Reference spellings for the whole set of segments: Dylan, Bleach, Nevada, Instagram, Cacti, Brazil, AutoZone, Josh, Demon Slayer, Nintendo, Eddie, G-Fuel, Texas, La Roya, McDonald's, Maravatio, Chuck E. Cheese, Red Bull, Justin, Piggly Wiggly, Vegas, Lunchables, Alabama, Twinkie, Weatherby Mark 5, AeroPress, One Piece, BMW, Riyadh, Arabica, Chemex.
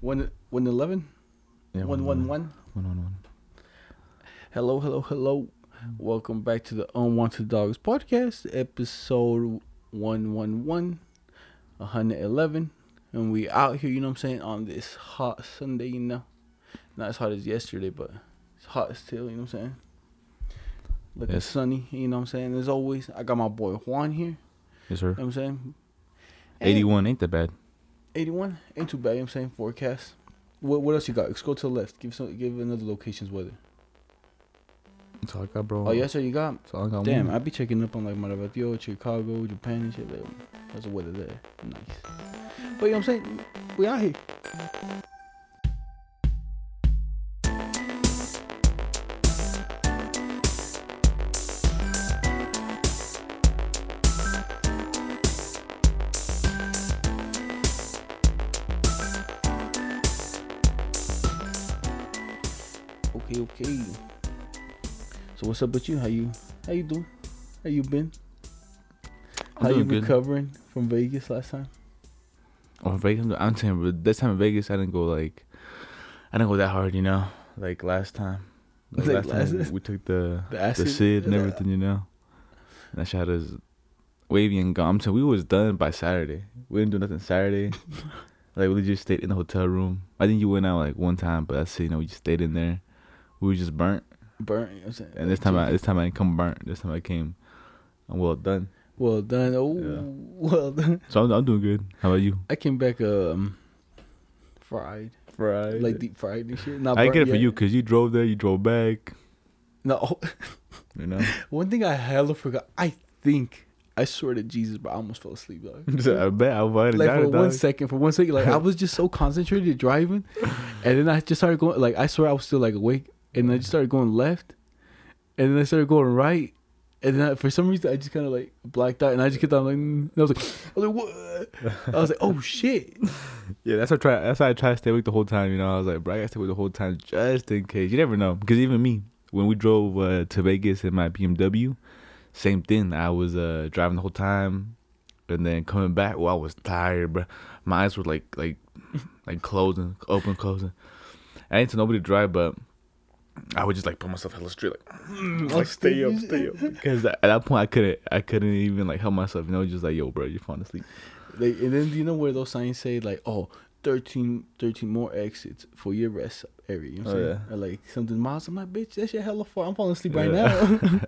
111? Yeah, 111? 111. Hello, hello, hello. Welcome back to the Unwanted Dogs Podcast, episode 111, 111. And we out here, you know what I'm saying, on this hot Sunday, you know. Not as hot as yesterday, but it's hot still, you know what I'm saying. Looking yes. Sunny, you know what I'm saying. As always, I got my boy Juan here. Yes, sir. You know what I'm saying. 81 ain't that bad. 81 ain't too bad, you know what I'm saying. Forecast. What else you got? Let's go to the left. Give another location's weather. That's all I got, bro. Oh, yes, sir, you got? That's all I got. Damn, I be checking up on, like, Maravatio, Chicago, Japan and shit. Like, that's the weather there. Nice. But, you know what I'm saying? We out here. Okay. So what's up with you? How you doing? How you been? How you recovering good. From Vegas last time? Oh, Vegas! I'm saying, but this time in Vegas, I didn't go that hard, you know. Like last time, we took the Sid and everything, you know. And that shot is wavy and gone. I'm saying we was done by Saturday. We didn't do nothing Saturday. Like we just stayed in the hotel room. I think you went out like one time, but that's it. You know, we just stayed in there. We were just burnt. Burnt, you know what I'm saying? And this time I didn't come burnt. This time I came, I'm well done. Well done. Oh, yeah. Well done. So I'm doing good. How about you? I came back fried, like deep fried and shit. Not I get it yet. For you because you drove there, you drove back. No, you know. One thing I hella forgot. I think I swear to Jesus, but I almost fell asleep. Dog. I bet I might have like died, for one second, like I was just so concentrated driving, and then I just started going. Like I swear I was still like awake. And then I just started going left, and then I started going right, and then for some reason I just kind of like blacked out, and I just kept on like, and I was like, what? I was like, oh shit. Yeah, that's how I try to stay awake the whole time. You know, I was like, bro, I gotta stay awake the whole time just in case. You never know, because even me, when we drove to Vegas in my BMW, same thing. I was driving the whole time, and then coming back, well, I was tired, bro. My eyes were like closing, open, closing. I didn't tell nobody to drive, but I would just like put myself hella straight, like stay up, because at that point I couldn't even like help myself, you know, just like, yo, bro, you're falling asleep. Like, and then you know where those signs say like, oh, 13 more exits for your rest area, you know what I'm saying? Yeah. Or like something miles. I'm like, bitch, that shit hella far. I'm falling asleep right now.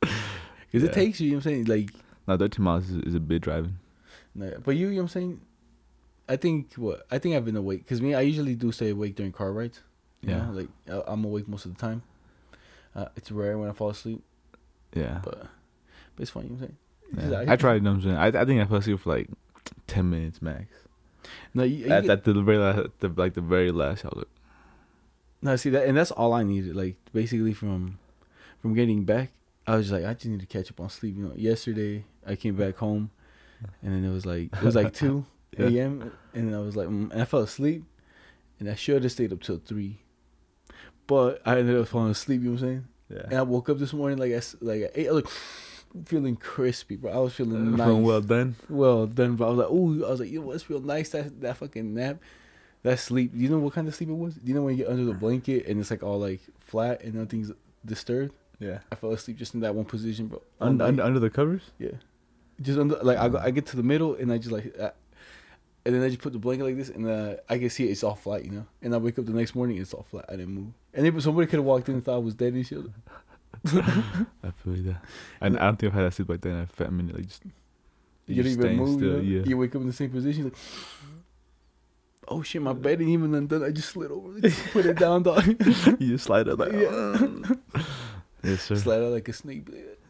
Because it takes you know what I'm saying? Like, no, 13 miles is a bit driving. Nah, but you know what I'm saying? I think I've been awake because I usually do stay awake during car rides. Yeah, you know, like I'm awake most of the time. It's rare when I fall asleep. Yeah, but it's funny. You know what I'm saying? Yeah. I tried. You know what I'm saying? I think I fell asleep for like 10 minutes max. No, at the very last, I was like, no, see that, and that's all I needed. Like basically from getting back, I was just like, I just need to catch up on sleep. You know, yesterday I came back home, and then it was like 2 a.m. and I was like, and I fell asleep, and I should have stayed up till 3. But I ended up falling asleep, you know what I'm saying? Yeah. And I woke up this morning like at 8, I was like, feeling crispy, bro. I was feeling nice. Well done, bro. I was like, yo, it's real nice, that fucking nap, that sleep. You know what kind of sleep it was? You know when you get under the blanket and it's like all like flat and nothing's disturbed? Yeah. I fell asleep just in that one position, bro. Under the covers? Yeah. Just under, like, I get to the middle and I just like... And then I just put the blanket like this, and I can see it's all flat, you know. And I wake up the next morning, it's all flat. I didn't move. And then somebody could have walked in and thought I was dead and shit. I feel that. And I don't think I've had that sleep like that in a fat minute. Like just you don't even move. Still, you know? Yeah. You wake up in the same position. Like, oh shit, my bed ain't even undone. I just slid over, just put it down, dog. You just slide out like, oh. Yeah. Yes, sir. Slide out like a snake.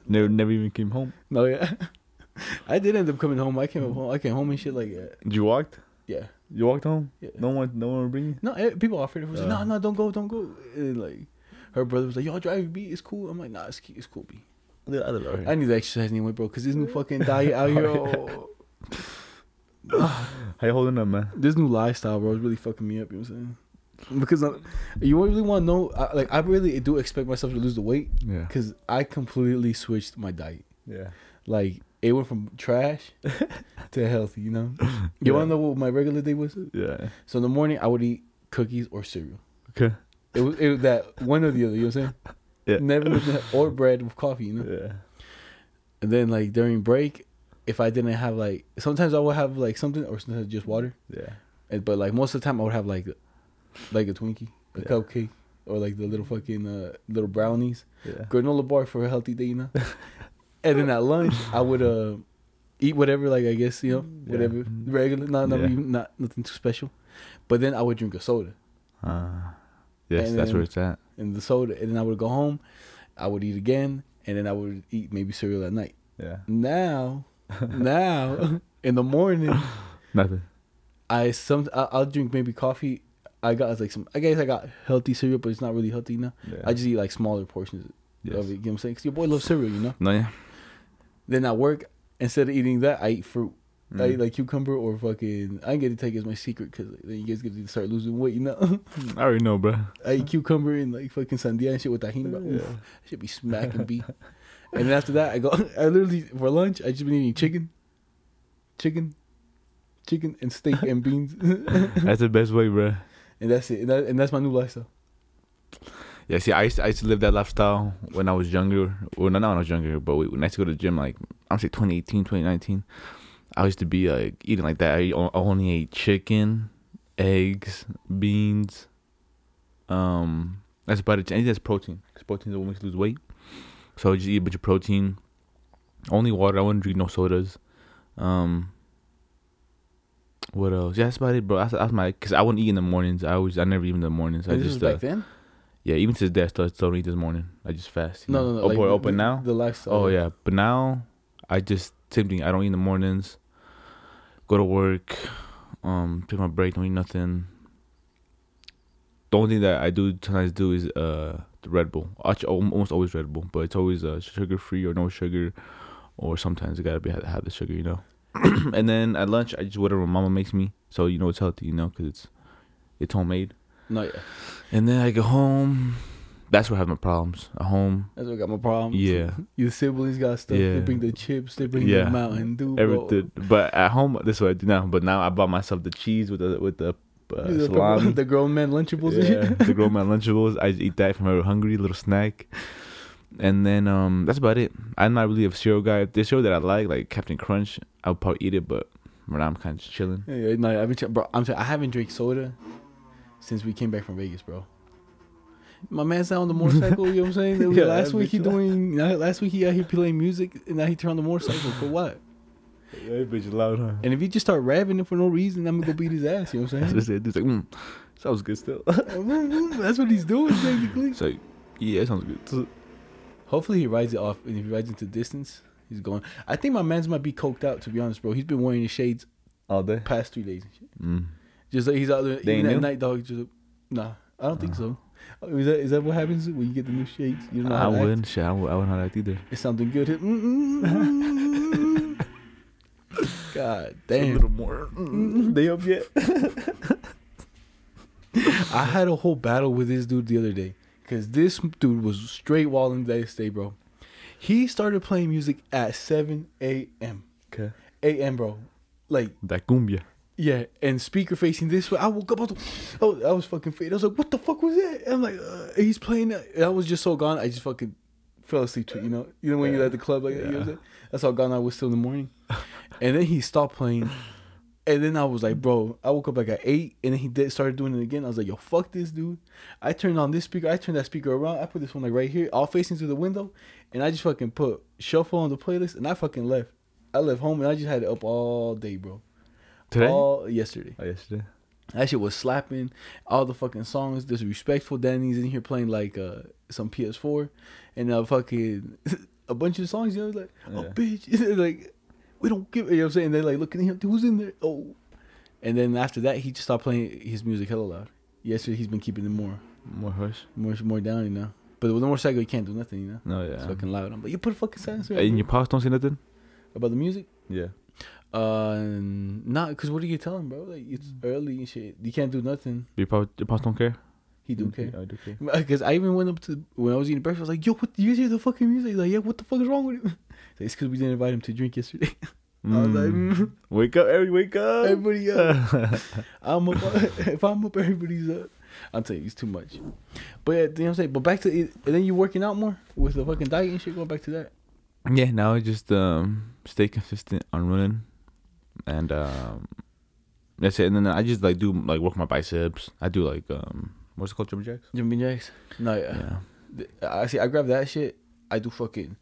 Never even came home. No, yeah. I did end up coming home. I came home and shit like that. You walked? Yeah. You walked home? Yeah. No one would bring you? No, people offered it. It was like, no, don't go. And like, her brother was like, y'all drive B, it's cool. I'm like, nah, it's cool, B. I don't know. I need to exercise anyway, bro, because this new fucking diet out here. Oh. How you holding up, man? This new lifestyle, bro, is really fucking me up, you know what I'm saying? Because you really want to know, I really do expect myself to lose the weight. Yeah. Because I completely switched my diet. Yeah. Like, It went from trash to healthy, you know? You want to know what my regular day was? Yeah. So in the morning, I would eat cookies or cereal. Okay. It was that one or the other, you know what I'm saying? Yeah. Never, or bread with coffee, you know? Yeah. And then, like, during break, if I didn't have, like, sometimes I would have, like, something or sometimes just water. Yeah. But, like, most of the time, I would have, like a Twinkie, a cupcake, or, like, the little fucking, little brownies. Yeah. Granola bar for a healthy day, you know? And then at lunch, I would eat whatever, like, I guess, you know, whatever, regular, not nothing too special. But then I would drink a soda. Yes, and that's where it's at. And the soda. And then I would go home, I would eat again, and then I would eat maybe cereal at night. Yeah. Now, in the morning. Nothing. I'll drink maybe coffee. I guess I got healthy cereal, but it's not really healthy now. Yeah. I just eat, like, smaller portions of it, you know what I'm saying? Because your boy loves cereal, you know? No, yeah. Then at work, instead of eating that, I eat fruit. I eat like cucumber or fucking. I ain't get to take it as my secret because then you guys get to start losing weight, you know? I already know, bro. I eat cucumber and like fucking sandia and shit with tahini. But, oof, I should be smacking beef. And then after that, I literally, for lunch, I just been eating chicken and steak and beans. That's the best way, bro. And that's it. And that's my new lifestyle. Yeah, see, I used to live that lifestyle when I was younger. Well, not when I was younger, but when I used to go to the gym, like, I would say 2018, 2019, I used to be, like, eating like that. I only ate chicken, eggs, beans. That's about it. Anything that's protein. Because protein is what makes you lose weight. So I would just eat a bunch of protein. Only water. I wouldn't drink no sodas. What else? Yeah, that's about it, bro. That's my... Because I wouldn't eat in the mornings. I never eat in the mornings. And I just... back then? Yeah, even to this day, I still don't eat this morning. I just fast. No. Like, open now? The lifestyle. Oh, yeah. But now, I just... Same thing. I don't eat in the mornings. Go to work. Take my break. Don't eat nothing. The only thing that I do sometimes do is the Red Bull. Actually, almost always Red Bull. But it's always sugar-free or no sugar. Or sometimes you got to have the sugar, you know. And then at lunch, I just whatever mama makes me, so you know it's healthy, you know, because it's homemade. No, yeah. And then I go home. That's where I have my problems at home. That's where I got my problems. Yeah. Your siblings got stuff. Yeah. They bring the chips. They bring the Mountain Dew. Everything. But at home, this is what I do now. But now I bought myself the cheese with the salami. The grown man Lunchables. Yeah. The grown man Lunchables. I just eat that if I'm ever hungry. Little snack. And then that's about it. I'm not really a cereal guy. If there's cereal that I like Captain Crunch, I'll probably eat it. But right now I'm kind of just chilling. Yeah, no, I haven't drank soda since we came back from Vegas, bro. My man's out on the motorcycle. You know what I'm saying? Last week he out here playing music, and now he turned on the motorcycle for what? Yeah, that bitch loud, huh? And if you just start rapping him for no reason, I'm gonna go beat his ass. You know what I'm saying? That's what I said. It's like, sounds good still. That's what he's doing basically. It's like, yeah, it sounds good. Hopefully he rides it off, and if he rides into distance, he's going. I think my man's might be coked out, to be honest, bro. He's been wearing his shades all day, past 3 days and shit. Just like he's out there even at night, dog. Just like, nah, I don't think so. Is that what happens when you get the new shades? You don't know how to act. I wouldn't act either. It's something good. God damn. A little more. They up yet? I had a whole battle with this dude the other day. Because this dude was straight walling that day, bro. He started playing music at 7 a.m. Okay. A.m., bro. Like. That cumbia. Yeah. And speaker facing this way. I woke up. I was fucking faded. I was like, what the fuck was that? And I'm like, he's playing that. And I was just so gone. I just fucking fell asleep to it, you know? You know when you're at the club like that? You know what I'm saying? That's how gone I was still in the morning. And then he stopped playing. And then I was like, bro, I woke up like at 8, and then he started doing it again. I was like, yo, fuck this, dude. I turned on this speaker. I turned that speaker around. I put this one like right here, all facing through the window. And I just fucking put shuffle on the playlist, and I fucking left. I left home, and I just had it up all day, bro. Today? Yesterday. Oh, yesterday. That shit was slapping. All the fucking songs. Disrespectful. Danny's in here playing like some PS4. And fucking a bunch of songs, you know, like, oh, bitch. Like... We don't give it, you know what I'm saying? They're like looking at him, who's in there? Oh. And then after that, he just stopped playing his music hella loud. Yesterday, he's been keeping it more hush. More down, you know? But with the motorcycle, you can't do nothing, you know? No, yeah. It's fucking loud. I'm like, you put a fucking silence right? And your pops don't say nothing? About the music? Yeah. Nah, because what do you tell him, bro? Like, it's early and shit. You can't do nothing. Your pops don't care? He do care. I do care. Because I even went up to, when I was eating breakfast, I was like, yo, you guys hear the fucking music? He's like, yeah, what the fuck is wrong with it? It's because we didn't invite him to drink yesterday. I was like, wake up, Eric, wake up. Everybody up. I'm up. If I'm up, everybody's up. I'm telling you, it's too much. But yeah, you know what I'm saying? But back to it. And then you working out more with the fucking diet and shit, going back to that. Yeah, now I just stay consistent on running. And that's it. And then I just like do like work my biceps. I do like what's it called? Jumping jacks? Jumping jacks? No, yeah. I see, I grab that shit. I do fucking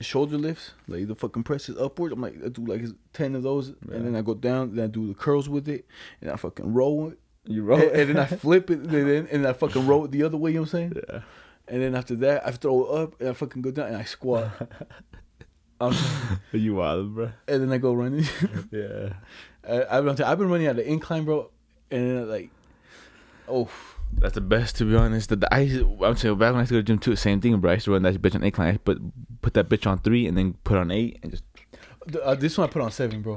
shoulder lifts, like the fucking presses upwards. I'm like, I do like 10 of those, yeah. And then I go down, then I do the curls with it, and I fucking roll it. You roll it, and then I flip it, and I fucking roll it the other way. You know what I'm saying? Yeah. And then after that, I throw it up, and I fucking go down, and I squat. You wild, bro. And then I go running. Yeah. I've been running at the incline, bro, and then like, oh. That's the best, to be honest. I'm saying, back when I used to go to the gym too, same thing, bro. I used to run that bitch on incline. Put that bitch on 3 and then put on 8 and just. This one I put on 7, bro.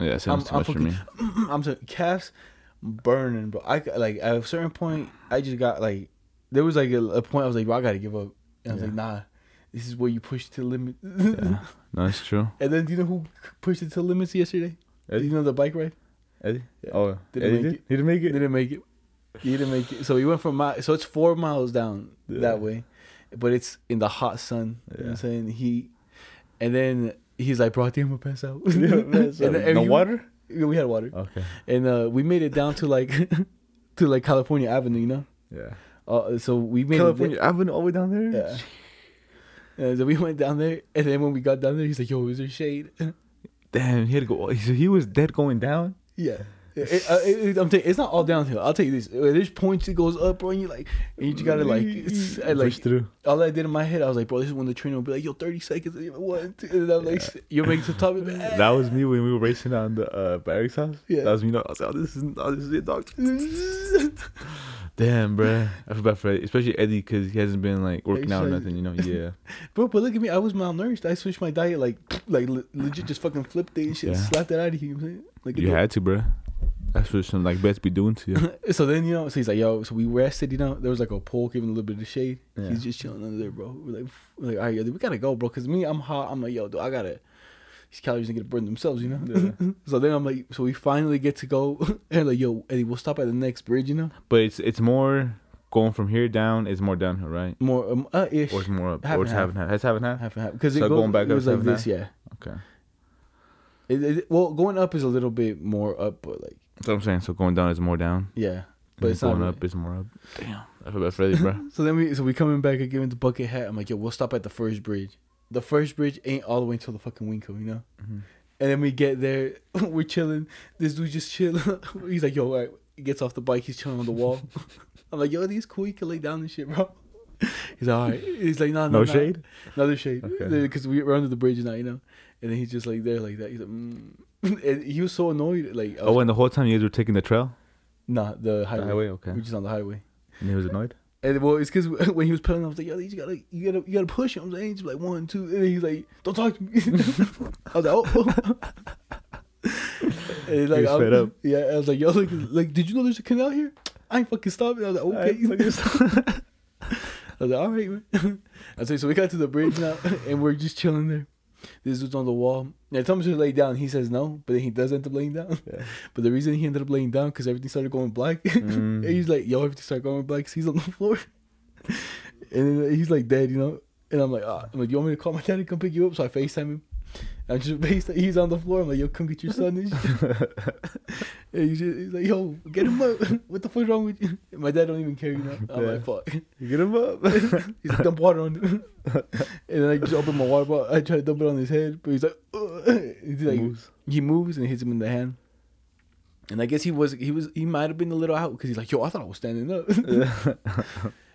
Yeah, 7's too much for me. I'm saying, calves burning, bro. Like at a certain point, I just got like, there was like a point I was like, bro, I gotta give up. And I was like, nah, this is where you push to the limit. Yeah. No, it's true. And then do you know who pushed it to the limits yesterday? Eddie? You know the bike ride? Eddie? Yeah. Oh, Eddie did? He didn't make it? Didn't make it. He didn't make it. So he went so it's 4 miles down that way, but it's in the hot sun. You know what I'm saying? And then he's like, bro, I think I'm gonna pass out. No water? We had water. Okay. And we made it down to like California Avenue, you know? Yeah. So we made California Avenue all the way down there? Yeah. And so we went down there, and then when we got down there, he's like, yo, is there shade? Damn, he had to go. He was dead going down? Yeah. I'm telling you, it's not all downhill. I'll tell you this. There's points it goes up, bro, and you like, and you just gotta like, push through. All I did in my head, I was like, bro, this is when the trainer will be like, yo, 30 seconds, one, two, and I'm like, you're making some top of it. That was me when we were racing on the Barry's house. Yeah, that was me. I was like, oh, this is it, dog. Damn, bro, I feel bad for Eddie, especially Eddie, because he hasn't been like working out or nothing, you know? Yeah, bro, but look at me, I was malnourished. I switched my diet, like legit, just fucking flipped it and shit, slapped it out of here. Like, you had to, bro. That's what some like best be doing to you. So then, you know, so he's like, yo, so we rested, you know, there was like a pole giving a little bit of shade. Yeah. He's just chilling under there, bro. We're like, all right, yo, we gotta go, bro, because me, I'm hot. I'm like, yo, dude, I gotta, these calories ain't gonna burn themselves, you know? Yeah. So then I'm like, so we finally get to go, and like, yo, Eddie, we'll stop at the next bridge, you know? But it's more going from here down, it's more downhill, right? More, ish. Or it's more up, half or it's half and half. It's half and half? Half and half. Because so going back up, it was like this, yeah. Okay. Well, going up is a little bit more up, but like. That's what I'm saying. So going down is more down. Yeah, but it's going up is more up. Damn, I feel bad for Freddy, bro. So then we coming back and giving the bucket hat. I'm like, yo, we'll stop at the first bridge. The first bridge ain't all the way until the fucking Winko, you know. Mm-hmm. And then we get there, we're chilling. This dude just chilling. He's like, yo, all right. He gets off the bike. He's chilling on the wall. I'm like, yo, he's cool. He can lay down and shit, bro. He's like, all right. He's like, no shade. Another shade, because okay. We're under the bridge now, you know. And then he's just like there, like that. He's like. And he was so annoyed. Like, and the whole time you guys were taking the trail? Nah, the highway. The highway, okay. We were just on the highway. And he was annoyed? And well, it's because when he was pedaling, I was like, yo, you gotta push him. I was like, he's like, 1, 2. And then he's like, don't talk to me. I was like, oh. And like, he was fed up. Yeah, I was like, yo, like, did you know there's a canal here? I ain't fucking stopping. I was like, okay. I was like, all right, man. I said, so we got to the bridge now, and we're just chilling there. This dude's on the wall. I tell him to lay down. He says no, but then he does end up laying down. Yeah. But the reason he ended up laying down because everything started going black. And he's like, yo, everything started going black. Cause he's on the floor, and then he's like dead, you know. And I'm like, ah, I'm like, you want me to call my dad and come pick you up? So I FaceTime him. I just FaceTime. He's on the floor. I'm like, yo, come get your son. And he's like, yo, get him up. What the fuck's wrong with you? And my dad don't even care, you know. I'm like, fuck. You get him up. He's like, dump water on him. And then I just open my water bottle. I try to dump it on his head, but he's like, he moves and hits him in the hand. And I guess he might have been a little out because he's like, yo, I thought I was standing up.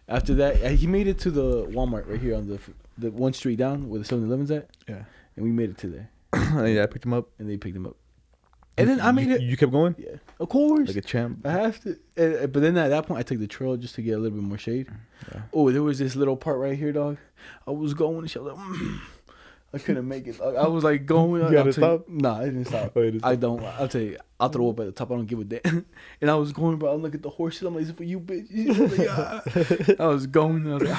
After that, he made it to the Walmart right here on the one street down where the 7-Eleven's at. Yeah. And we made it to there. Yeah, I picked him up. And they picked him up. And then I made it. You kept going? Yeah. Of course. Like a champ. I have to. But then at that point, I took the trail just to get a little bit more shade. Yeah. Oh, there was this little part right here, dog. I was going. And she was like, I couldn't make it. I was like going. You gotta stop? Nah, I didn't stop. Oh, I don't. I'll tell you. I'll throw up at the top. I don't give a damn. And I was going, bro. I look at the horses. I'm like, is it for you, bitch? I was going. And I was like,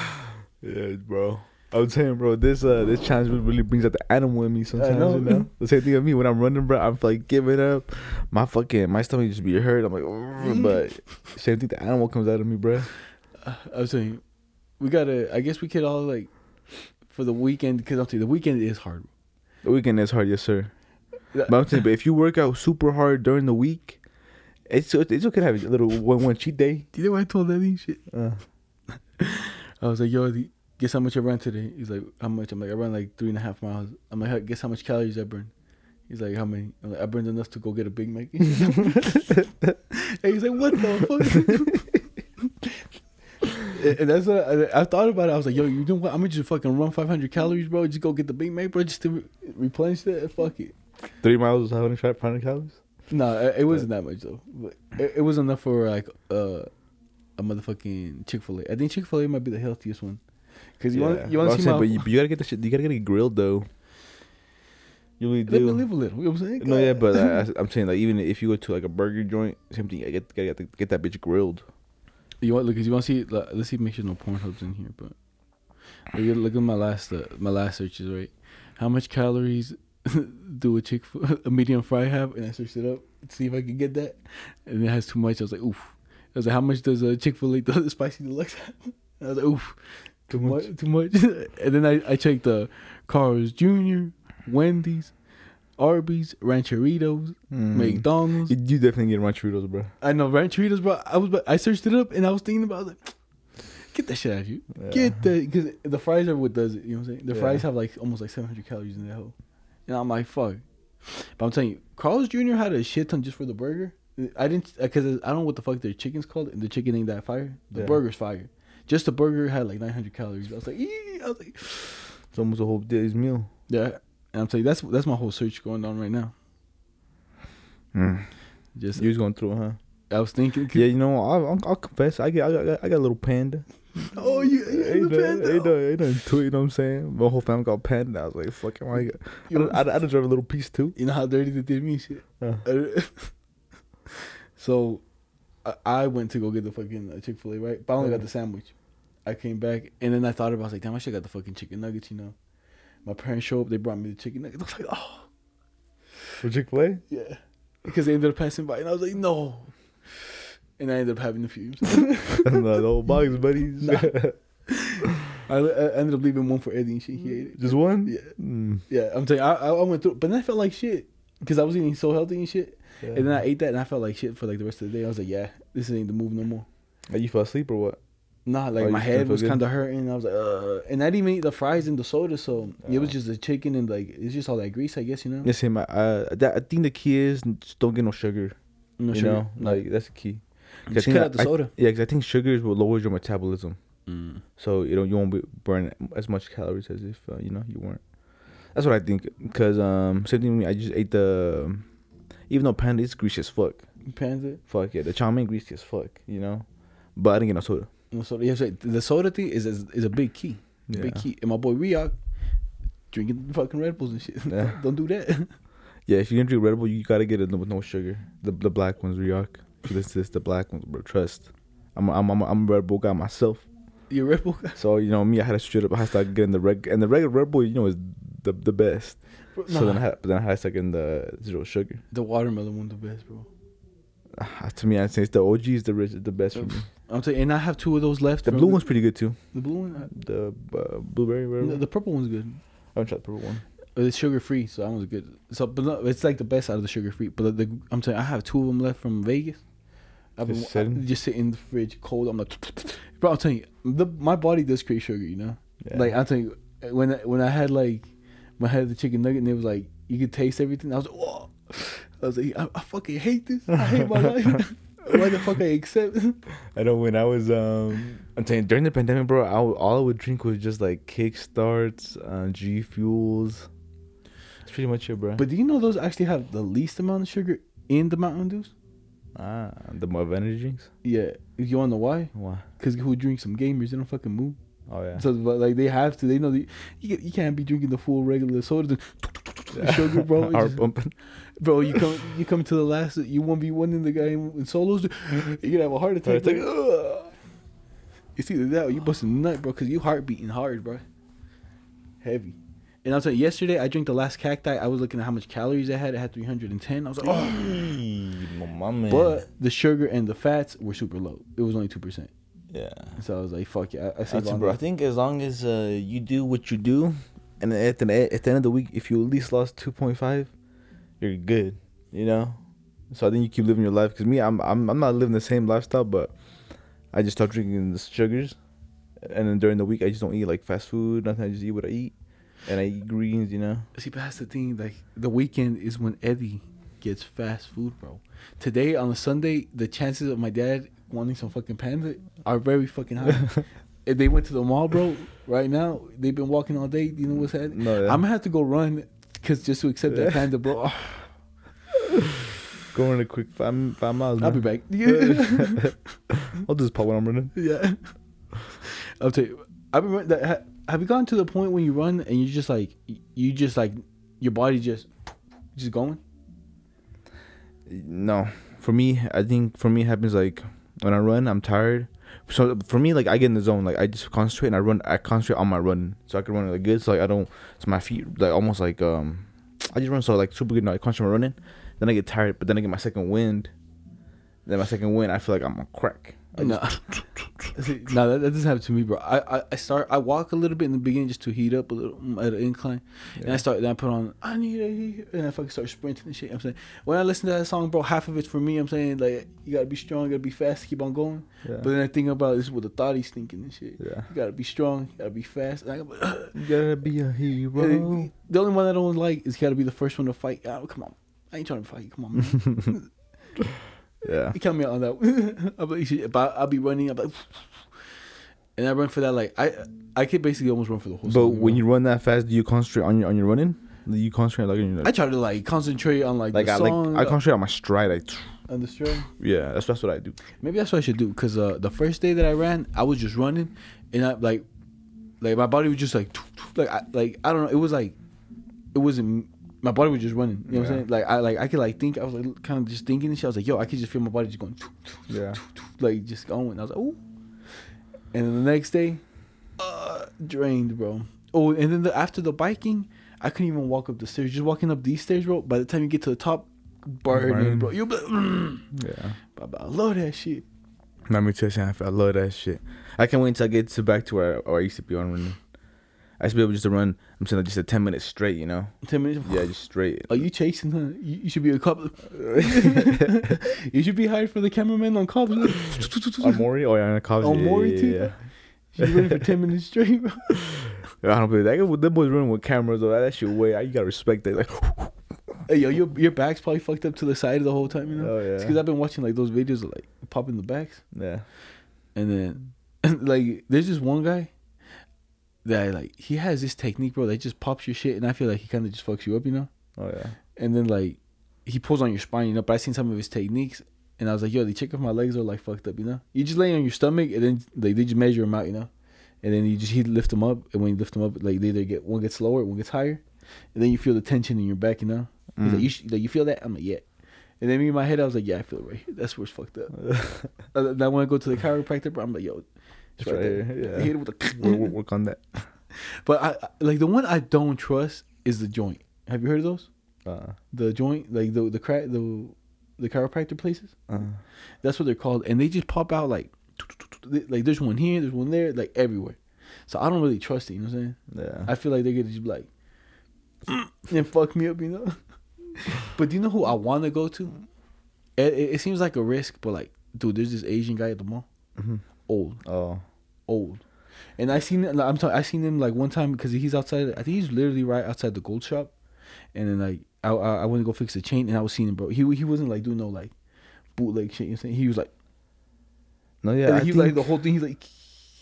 yeah, bro. I'm saying, bro, this challenge really brings out the animal in me sometimes, you know? The same thing with me. When I'm running, bro, I'm like giving up. My stomach just be hurt. I'm like, but same thing, the animal comes out of me, bro. I'm saying, I guess we could all, like, for the weekend, because I'm saying, the weekend is hard. The weekend is hard, yes, sir. But I'm saying, but if you work out super hard during the week, it's okay to have a little one cheat day. Do you know what I told Eddie? Shit. I was like, yo, Eddie, guess how much I ran today? He's like, how much? I'm like, I ran like 3.5 miles. I'm like, guess how much calories I burned? He's like, how many? I'm like, I burned enough to go get a Big Mac. And he's like, what the fuck? And that's what I thought about it. I was like, yo, you know what? I'm gonna just fucking run 500 calories, bro. Just go get the Big Mac, bro, just to replenish that. Fuck it. 3 miles was 500 calories? No, it wasn't that much though. But it was enough for like a motherfucking Chick-fil-A. I think Chick-fil-A might be the healthiest one. Cause you want to see, but you gotta get the shit. You gotta get it grilled though. You really do. Let me live a little. You know what I'm saying? No, yeah, but I'm saying like even if you go to like a burger joint, same thing. You gotta get that bitch grilled. You want look? Cause you want to see? Like, let's see. Make sure no Pornhub's in here. But look at my last searches. Right? How much calories do a medium fry have? And I searched it up to see if I could get that. And it has too much. I was like, oof. I was like, how much does a Chick-fil-A spicy deluxe have? I was like, oof. Too much. And then I checked the Carl's Jr., Wendy's, Arby's, Rancheritos, McDonald's. You definitely get Rancheritos, bro. I know Rancheritos, bro. I searched it up and I was thinking about it. I was like, get that shit out of you. Yeah. Get that, because the fries are what does it. You know what I'm saying? The fries have like almost like 700 calories in that hole. And I'm like, fuck. But I'm telling you, Carl's Jr. had a shit ton just for the burger. I didn't, because I don't know what the fuck their chicken's called, and the chicken ain't that fire. The burger's fire. Just the burger had like 900 calories. I was like, it's almost a whole day's meal. Yeah, and I'm telling you, that's my whole search going on right now. Just you was going through, huh? I was thinking. Yeah, you know, I'll confess, I got a little Panda. Oh, you got a Panda. You know what I'm saying? My whole family got Panda. I was like, fuck, I deserve a little piece too. You know how dirty they did me, shit. So. I went to go get the fucking Chick-fil-A, right? But I only got the sandwich. I came back, and then I thought about it. I was like, damn, I should have got the fucking chicken nuggets, you know? My parents show up. They brought me the chicken nuggets. I was like, oh. For Chick-fil-A? Yeah. Because they ended up passing by, and I was like, no. And I ended up having the fumes. The whole box, buddies. Nah. I ended up leaving one for Eddie, and shit. He ate it. Just one? Yeah. Yeah, I'm telling you, I went through. But then I felt like shit. Because I was eating so healthy and shit. Yeah. And then I ate that and I felt like shit for like the rest of the day. I was like, yeah, this ain't the move no more. Like you fell asleep or what? Nah, like my head was kind of hurting. I was like, and I didn't even eat the fries and the soda. So it was just the chicken and like, it's just all that grease, I guess, you know? Listen, I think the key is just don't get no sugar. No sugar. Know? No. Like that's the key. Just cut out the soda. Yeah, because I think sugars will lower your metabolism. So you won't burn as much calories as if, you weren't. That's what I think. Because same thing, I just ate the... Even though Panda is greasy as fuck. Panda? Fuck yeah. The chow mein greasy as fuck, you know? But I didn't get no soda. No soda. Yeah, so the soda thing is a big key. Yeah. Big key. And my boy Riyadh drinking fucking Red Bulls and shit. Yeah. Don't do that. Yeah, if you're going to drink Red Bull, you got to get it with no sugar. The black ones, Riyadh. This the black ones, bro. Trust. I'm a Red Bull guy myself. You're a Red Bull guy? So, me, I had to straight up. I started getting the regular. And the regular Red Bull, is the best. Bro, so then I had second the zero sugar. The watermelon one the best, bro. To me, I'd say it's the OG is the best for me. I'm saying, and I have two of those left. The blue one's pretty good too. The blue one, the blueberry. No, the purple one's good. I haven't tried the purple one. It's sugar free, so that one's good. So, but no, it's like the best out of the sugar free. But I'm saying I have two of them left from Vegas. I've just sitting in the fridge cold. I'm like, bro. I'm telling you, my body does crave sugar. You know, like I'm telling you, when I had like. I had the chicken nugget and it was like you could taste everything. I was like, whoa. I was like, I fucking hate this. I hate my life. Why the fuck I accept? I know when I was I'm saying during the pandemic, bro, all I would drink was just like Kickstarts, G-Fuels. That's pretty much it, bro. But do you know those actually have the least amount of sugar in the Mountain Dews? The more energy drinks? Yeah. You wanna know why? Why? Because who drinks some gamers, they don't fucking move. Oh yeah. So but, like they have to. They know that you can't be drinking the full regular soda. The sugar, bro. Heart bumping. Bro, you come to the last. You 1v1 in the game in solos. You're gonna have a heart attack. It's either that or you busting nut, bro. Cause you heart beating hard, bro. heavy. And I'm telling you, yesterday I drank the last Cacti. I was looking at how much calories I had. It had 310. I was like, oh. My man. But the sugar and the fats were super low. It was only 2%. Yeah. So I was like, fuck yeah. I said, bro, I think as long as you do what you do, and at the end of the week, if you at least lost 2.5, you're good. You know. So I think you keep living your life. Cause me, I'm not living the same lifestyle, but I just stopped drinking the sugars, and then during the week I just don't eat like fast food. Nothing. I just eat what I eat. And I eat greens, you know. See, but that's the thing. Like, the weekend is when Eddie gets fast food, bro. Today, on a Sunday, the chances of my dad wanting some fucking Panda are very fucking high. If they went to the mall, bro, right now, they've been walking all day. You know what's happening? No, yeah. I'm going to have to go run just to accept that Panda, bro. Going a quick five miles, man. I'll be back. I'll just pop when I'm running. Yeah. I'll tell you. I've been running that... Have you gotten to the point when you run and you just like your body just going? No, for me, I think for me it happens like when I run, I'm tired. So for me, like I get in the zone, like I just concentrate and I run. I concentrate on my run, so I can run like good. So like I don't. So my feet like almost like I just run so like super good. Now I concentrate on running, then I get tired, but then I get my second wind. Then my second wind, I feel like I'm on crack. No, that doesn't happen to me, bro. I walk a little bit in the beginning just to heat up a little at an incline, yeah. And I put on I need a heat, and I fucking start sprinting and shit. You know what I'm saying, when I listen to that song, bro, half of it's for me. I'm saying like you gotta be strong, you gotta be fast, keep on going. Yeah. But then I think about this is what the thought he's thinking and shit. Yeah. You gotta be strong, you gotta be fast. And you gotta be a hero. The only one I don't like is you gotta be the first one to fight. Oh, come on, I ain't trying to fight you. Come on, man. Yeah, you count me out on that. I'll be running. I'm like, and I run for that. Like I could basically almost run for the whole. But song, when you run that fast, do you concentrate on your running? Do you concentrate like on your? I try to like concentrate on like the song. Like, I concentrate on my stride. Like on the stride. Yeah, that's what I do. Maybe that's what I should do. Cause the first day that I ran, I was just running, and I like my body was just like I don't know. It was like it wasn't. My body was just running, you know what I'm saying? I could like think, I was like kind of just thinking and shit. I was like, yo, I could just feel my body just going, like just going. I was like, ooh. And then the next day, drained, bro. Oh, and then after the biking, I couldn't even walk up the stairs. Just walking up these stairs, bro. By the time you get to the top, burning, bro. You'll be like, yeah. But I love that shit. Let me tell you something. I love that shit. I can't wait until I get to back to where I used to be on running. I used to be able just to run, I'm saying, like just a 10 minutes straight, you know? 10 minutes? Yeah, just straight. Are you chasing her? You should be a cop. You should be hired for the cameraman on Cops. On Maury? Oh, yeah, on Cops. On Maury, too? Yeah. You should be running for 10 minutes straight, bro. I don't believe that. That boy's running with cameras, though. That shit way out. You gotta respect that. Like, hey, yo, your back's probably fucked up to the side the whole time, you know? Oh, yeah. It's because I've been watching, like, those videos of, like, popping the backs. Yeah. And then, like, there's this one guy. That like he has this technique, bro, that just pops your shit, and I feel like he kind of just fucks you up, you know. Oh yeah. And then like he pulls on your spine, you know. But I seen some of his techniques, and I was like, yo, they check if my legs are like fucked up, you know. You just lay on your stomach, and then like they just measure them out, you know. And then he lift them up, and when you lift them up, like they either get one gets lower, one gets higher, and then you feel the tension in your back, you know. Mm. He's like, you feel that? I'm like, yeah. And then me in my head, I was like, yeah, I feel it right here. That's where it's fucked up. And I want to go to the chiropractor, bro. I'm like, yo. Right here. Yeah. Hit it with a we'll work on that. But I like the one I don't trust is the joint. Have you heard of those? The joint, like the chiropractor places. That's what they're called, and they just pop out like there's one here, there's one there, like everywhere. So I don't really trust it. You know what I'm saying? Yeah. I feel like they're gonna just be like and fuck me up, you know. But do you know who I want to go to? It seems like a risk, but like, dude, there's this Asian guy at the mall. Mm-hmm. Old. And I seen him like one time because he's outside. I think he's literally right outside the gold shop. And then like I went to go fix the chain, and I was seeing him, bro. He wasn't like doing no like bootleg shit. You know what I'm saying? He was like, no, yeah. And he was like the whole thing. He's like,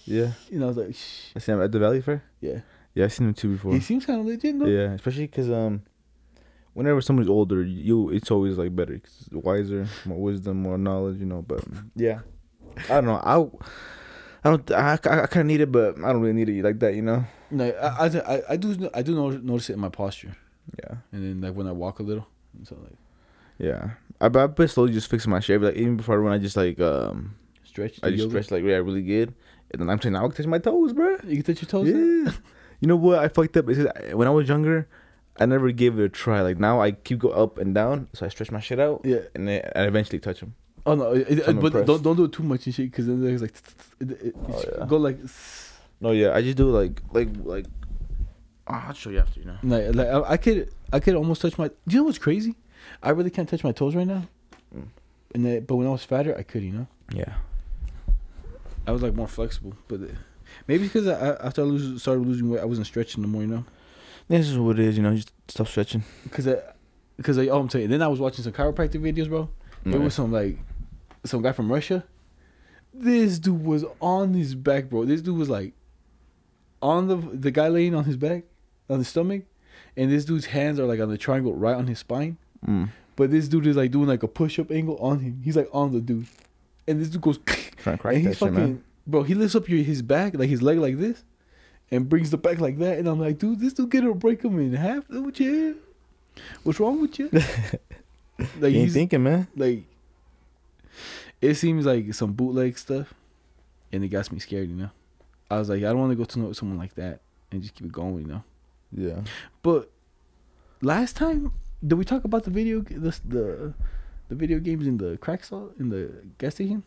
yeah. And I was like, shh. I seen him at the Valley Fair. Yeah. Yeah, I seen him too before. He seems kind of legit, though. Yeah, especially because whenever somebody's older, it's always like better, cause wiser, more wisdom, more knowledge, you know. But yeah. I don't know. I kind of need it, but I don't really need it like that, you know. No, I do notice it in my posture. Yeah. And then like when I walk a little, and so like. Yeah, I've been slowly just fixing my shape. Like even before I run, I just like stretch. I just stretch like really good, and then I'm saying now I can touch my toes, bro. You can touch your toes. Yeah. You know what? I fucked up. Because when I was younger, I never gave it a try. Like now, I keep going up and down, so I stretch my shit out. Yeah, and then I eventually touch them. Oh no! But don't do it too much and shit, because then there's like go like. No, yeah, I just do like. I'll show you after, you know. Like I could almost touch my. Do you know what's crazy? I really can't touch my toes right now. Mm. And then, but when I was fatter, I could, you know. Yeah. I was like more flexible, but maybe because I started losing weight, I wasn't stretching no more, you know. This is what it is, you know. Just stop stretching. Because I'm telling you. Then I was watching some chiropractic videos, bro. There was some guy from Russia. This dude was on his back, bro. This dude was like on the guy laying on his back, on his stomach, and this dude's hands are like on the triangle right on his spine. Mm. But this dude is like doing like a push-up angle on him. He's like on the dude, and this dude goes. Trying to crack and he's fucking shit, man. Bro, he lifts up his back, like his leg like this, and brings the back like that. And I'm like, dude, this dude gonna break him in half. What's wrong with you? Like you ain't thinking, man. Like it seems like some bootleg stuff, and it got me scared. You know, I was like, I don't want to go to know someone like that and just keep it going. You know. Yeah. But last time, did we talk about the video games in the crack store in the gas station?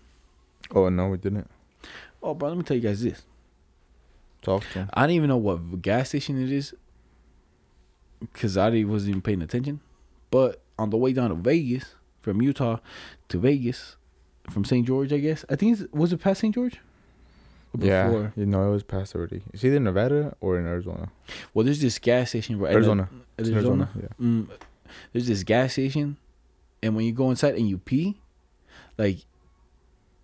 Oh no, we didn't. Oh, bro, let me tell you guys this. Talk to him. I didn't even know what gas station it is, cause I wasn't even paying attention, but. On the way down to Vegas, from Utah to Vegas, from St. George, I guess. I think was it past St. George? Or before? Yeah, no, it was past already. It's either Nevada or in Arizona. Well, there's this gas station. Right? Arizona. Yeah. There's this gas station, and when you go inside and you pee, like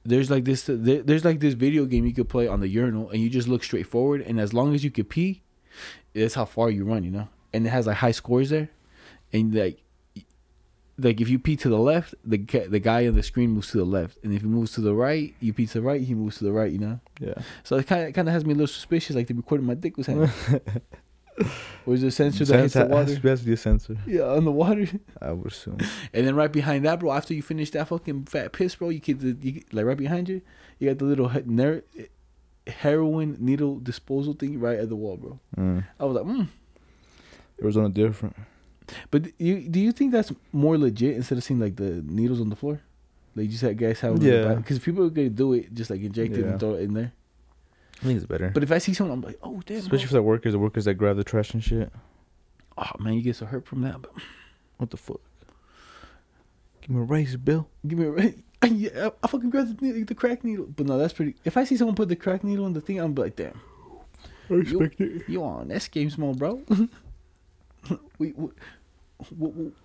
there's like this video game you could play on the urinal, and you just look straight forward, and as long as you could pee, that's how far you run, you know. And it has like high scores there, and like. Like if you pee to the left, the guy on the screen moves to the left, and if he moves to the right, you pee to the right, he moves to the right. You know. Yeah. So it kind of has me a little suspicious. Like they recorded my dick was hanging. Was there a sensor that hits the water? Has to be a sensor. Yeah, on the water. I would assume. And then right behind that, bro. After you finish that fucking fat piss, bro, you get like right behind you. You got the little heroin needle disposal thing right at the wall, bro. Mm. I was like, Arizona different. But do you think that's more legit instead of seeing like the needles on the floor? Like you just had guys have because people could do it just like inject it and throw it in there. I think it's better. But if I see someone, I'm like, oh damn. Especially for the workers that grab the trash and shit. Oh man, you get so hurt from that. But what the fuck? Give me a raise, Bill. Give me a raise. Yeah, I fucking grabbed the crack needle. But no, that's pretty. If I see someone put the crack needle on the thing, I'm like, damn. I respect it. You on that game, small bro?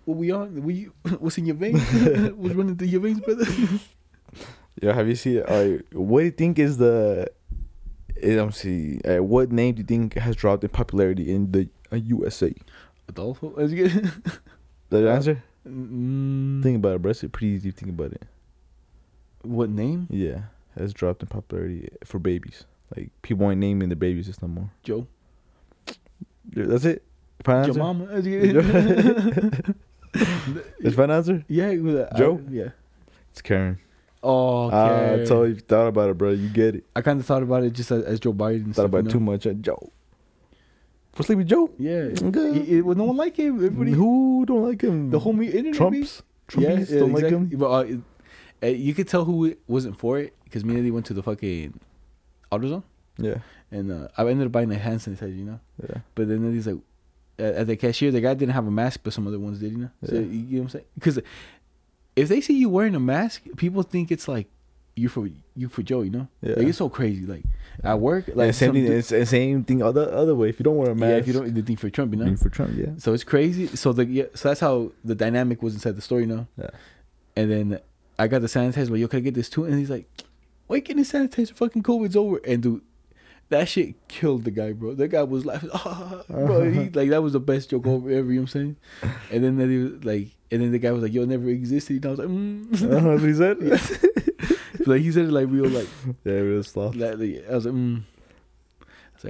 What's in your veins? What's running through your veins, brother? Yo, have you seen what do you think is what name do you think has dropped in popularity in the USA? Adolfo? Is that your answer? Think about it, bro. It's pretty easy to think about it. What name? Yeah, has dropped in popularity for babies. Like people ain't naming the babies just no more. Joe. That's it. Your mama. Is my answer? Yeah. Joe? Yeah. It's Karen. Oh, Karen. I told you thought about it, bro. You get it. I kind of thought about it just as Joe Biden. Thought about it too much. Joe. For Sleepy Joe? Yeah. Good. Well, no one like him. Everybody who don't like him? The homie internet. Trumpies don't exactly. Like him. But you could tell who wasn't for it because me and Eddie went to the fucking AutoZone. Yeah. And I ended up buying a hand sanitizer, you know? Yeah. But then Eddie's like, at the cashier, the guy didn't have a mask, but some other ones did, you know? So, you know what I'm saying? Because if they see you wearing a mask, people think it's like you for Joe, you know? Yeah. Like, it's so crazy. Like, at work, like, and same thing other way. If you don't wear a mask, if you don't, the thing for Trump, you know? For Trump, yeah. So it's crazy. So that's how the dynamic was inside the store, you know? Yeah. And then I got the sanitizer, like, yo, can I get this too? And he's like, why can't the sanitizer? Fucking COVID's over. And dude, that shit killed the guy, bro. That guy was laughing. Oh, bro, like that was the best joke ever. You know what I'm saying? And then he was like, and then the guy was like, "Yo, never existed." And I was like, "That's what he said." Yeah. Like he said it like real, like real sloth. Like, I was like,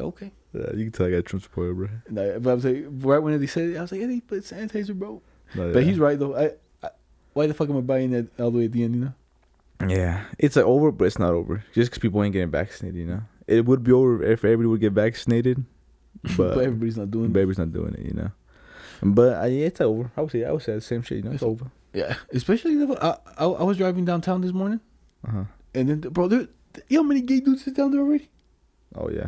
okay. Yeah, you can tell I got Trump supporter, bro. Nah, but I was like, right when he said it, I was like, "Yeah, he put sanitizer, bro." No, yeah. But he's right though. I why the fuck am I buying that all the way at the end? You know? Yeah, it's like over, but it's not over. Just because people ain't getting vaccinated, you know. It would be over if everybody would get vaccinated. But everybody's not doing it. Everybody's not doing it, you know. But yeah, it's over. I would say the same shit, you know. It's over. Yeah, especially I was driving downtown this morning, and then bro, you know how many gay dudes sit down there already? Oh yeah.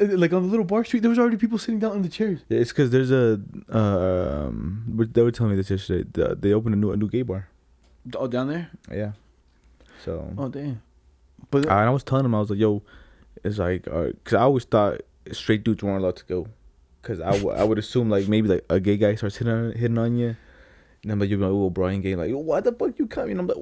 Like on the little bar street, there was already people sitting down in the chairs. Yeah, it's because there's a they were telling me this yesterday. They opened a new gay bar. Oh, down there. Yeah. So. Oh damn. But I was telling them, I was like, yo, it's like, cause I always thought straight dudes weren't allowed to go, cause I would assume like maybe like a gay guy starts hitting on you, and I'm like, you're like, oh, Brian gay, like, yo, why the fuck you coming? And I'm like,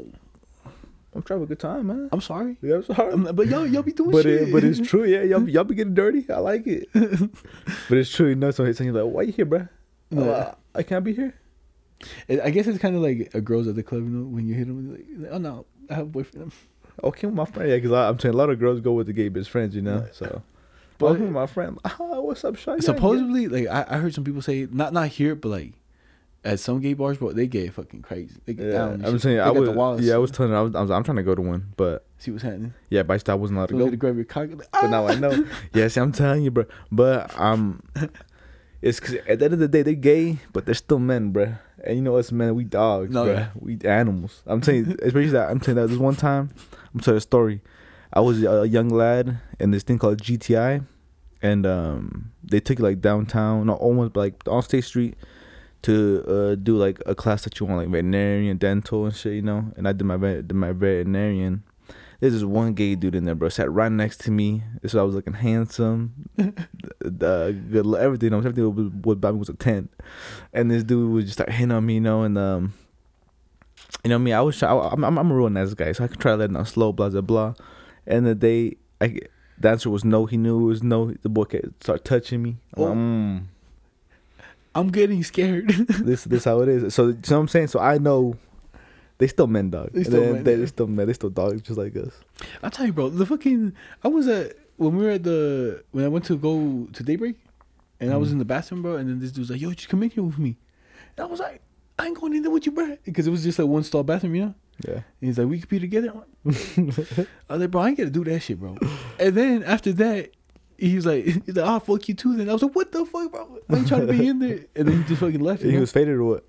I'm trying to have a good time, man. I'm sorry. Yeah, I'm sorry. But y'all be doing shit. But it's true, yeah. Y'all be getting dirty. I like it. But it's true, you know. So he's saying like, why you here, bro? I can't be here. I guess it's kind of like a girls at the club, you know, when you hit them, like, oh no, I have a boyfriend. Okay, with my friend, yeah, because I'm saying a lot of girls go with the gay best friends, you know. So, but with my friend, oh, what's up, Shia? Supposedly, like I heard some people say, not here, but like. At some gay bars, bro, they get fucking crazy. They get down. I'm saying, I was, I was telling her, I'm trying to go to one, but see what's happening. Yeah, but I wasn't allowed to go. To grab your cock, like, ah! But now I know. Yeah, see, I'm telling you, bro. But it's because at the end of the day, they're gay, but they're still men, bro. And you know us men, we dogs, bro. Yeah. We animals. I'm saying, especially that. I'm saying that this one time, I'm telling a story. I was a young lad in this thing called GTI, and they took you like downtown, not almost but, like on State Street. To do like a class that you want, like veterinarian, dental, and shit, you know. And I did my veterinarian. There's this one gay dude in there, bro. Sat right next to me. So I was looking handsome, good, everything. You know, everything about me was a 10. And this dude would just start hitting on me, you know. And you know me, I was I'm a real nice guy, so I could try to let it down slow, blah blah blah. And the day the answer was no. He knew it was no. The boy started touching me. I'm getting scared. This how it is. So you know what I'm saying? So I know they still men, dog. They still men. They still dogs, just like us. I tell you, bro. The fucking when I went to go to Daybreak, and I was in the bathroom, bro. And then this dude's like, "Yo, just come in here with me." And I was like, "I ain't going in there with you, bro," because it was just like one stall bathroom, you know. Yeah. And he's like, "We could be together." I'm like, I was like, "Bro, I ain't gotta do that shit, bro." And then after that. He's like, I'll fuck you too. Then I was like, what the fuck, bro? Why you trying to be in there? And then he just fucking left. He was faded or what?